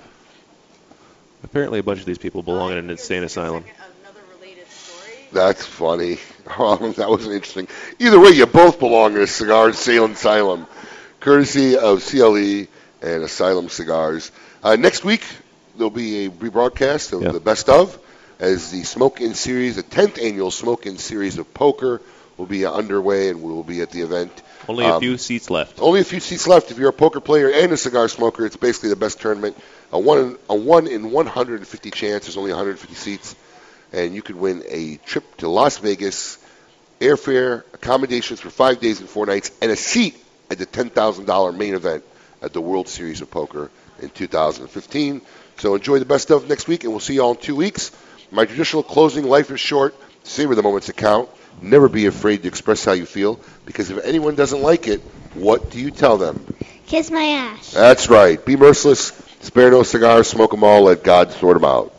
Apparently a bunch of these people belong in an insane asylum. That's funny. Oh, that was interesting. Either way, you both belong in a cigar sale asylum, courtesy of CLE and Asylum Cigars. Next week, there'll be a rebroadcast of the Best Of, as the Smoke-In Series, the 10th annual Smoke-In Series of Poker, will be underway, and we'll be at the event. Only a few seats left. Only a few seats left. If you're a poker player and a cigar smoker, it's basically the best tournament. A one in 150 chance. There's only 150 seats. And you could win a trip to Las Vegas, airfare, accommodations for 5 days and 4 nights, and a seat at the $10,000 main event at the World Series of Poker in 2015. So enjoy the Best Of next week, and we'll see you all in 2 weeks. My traditional closing, life is short. Savor the moments that count. Never be afraid to express how you feel, because if anyone doesn't like it, what do you tell them? Kiss my ash. That's right. Be merciless. Spare no cigars. Smoke them all. Let God sort them out.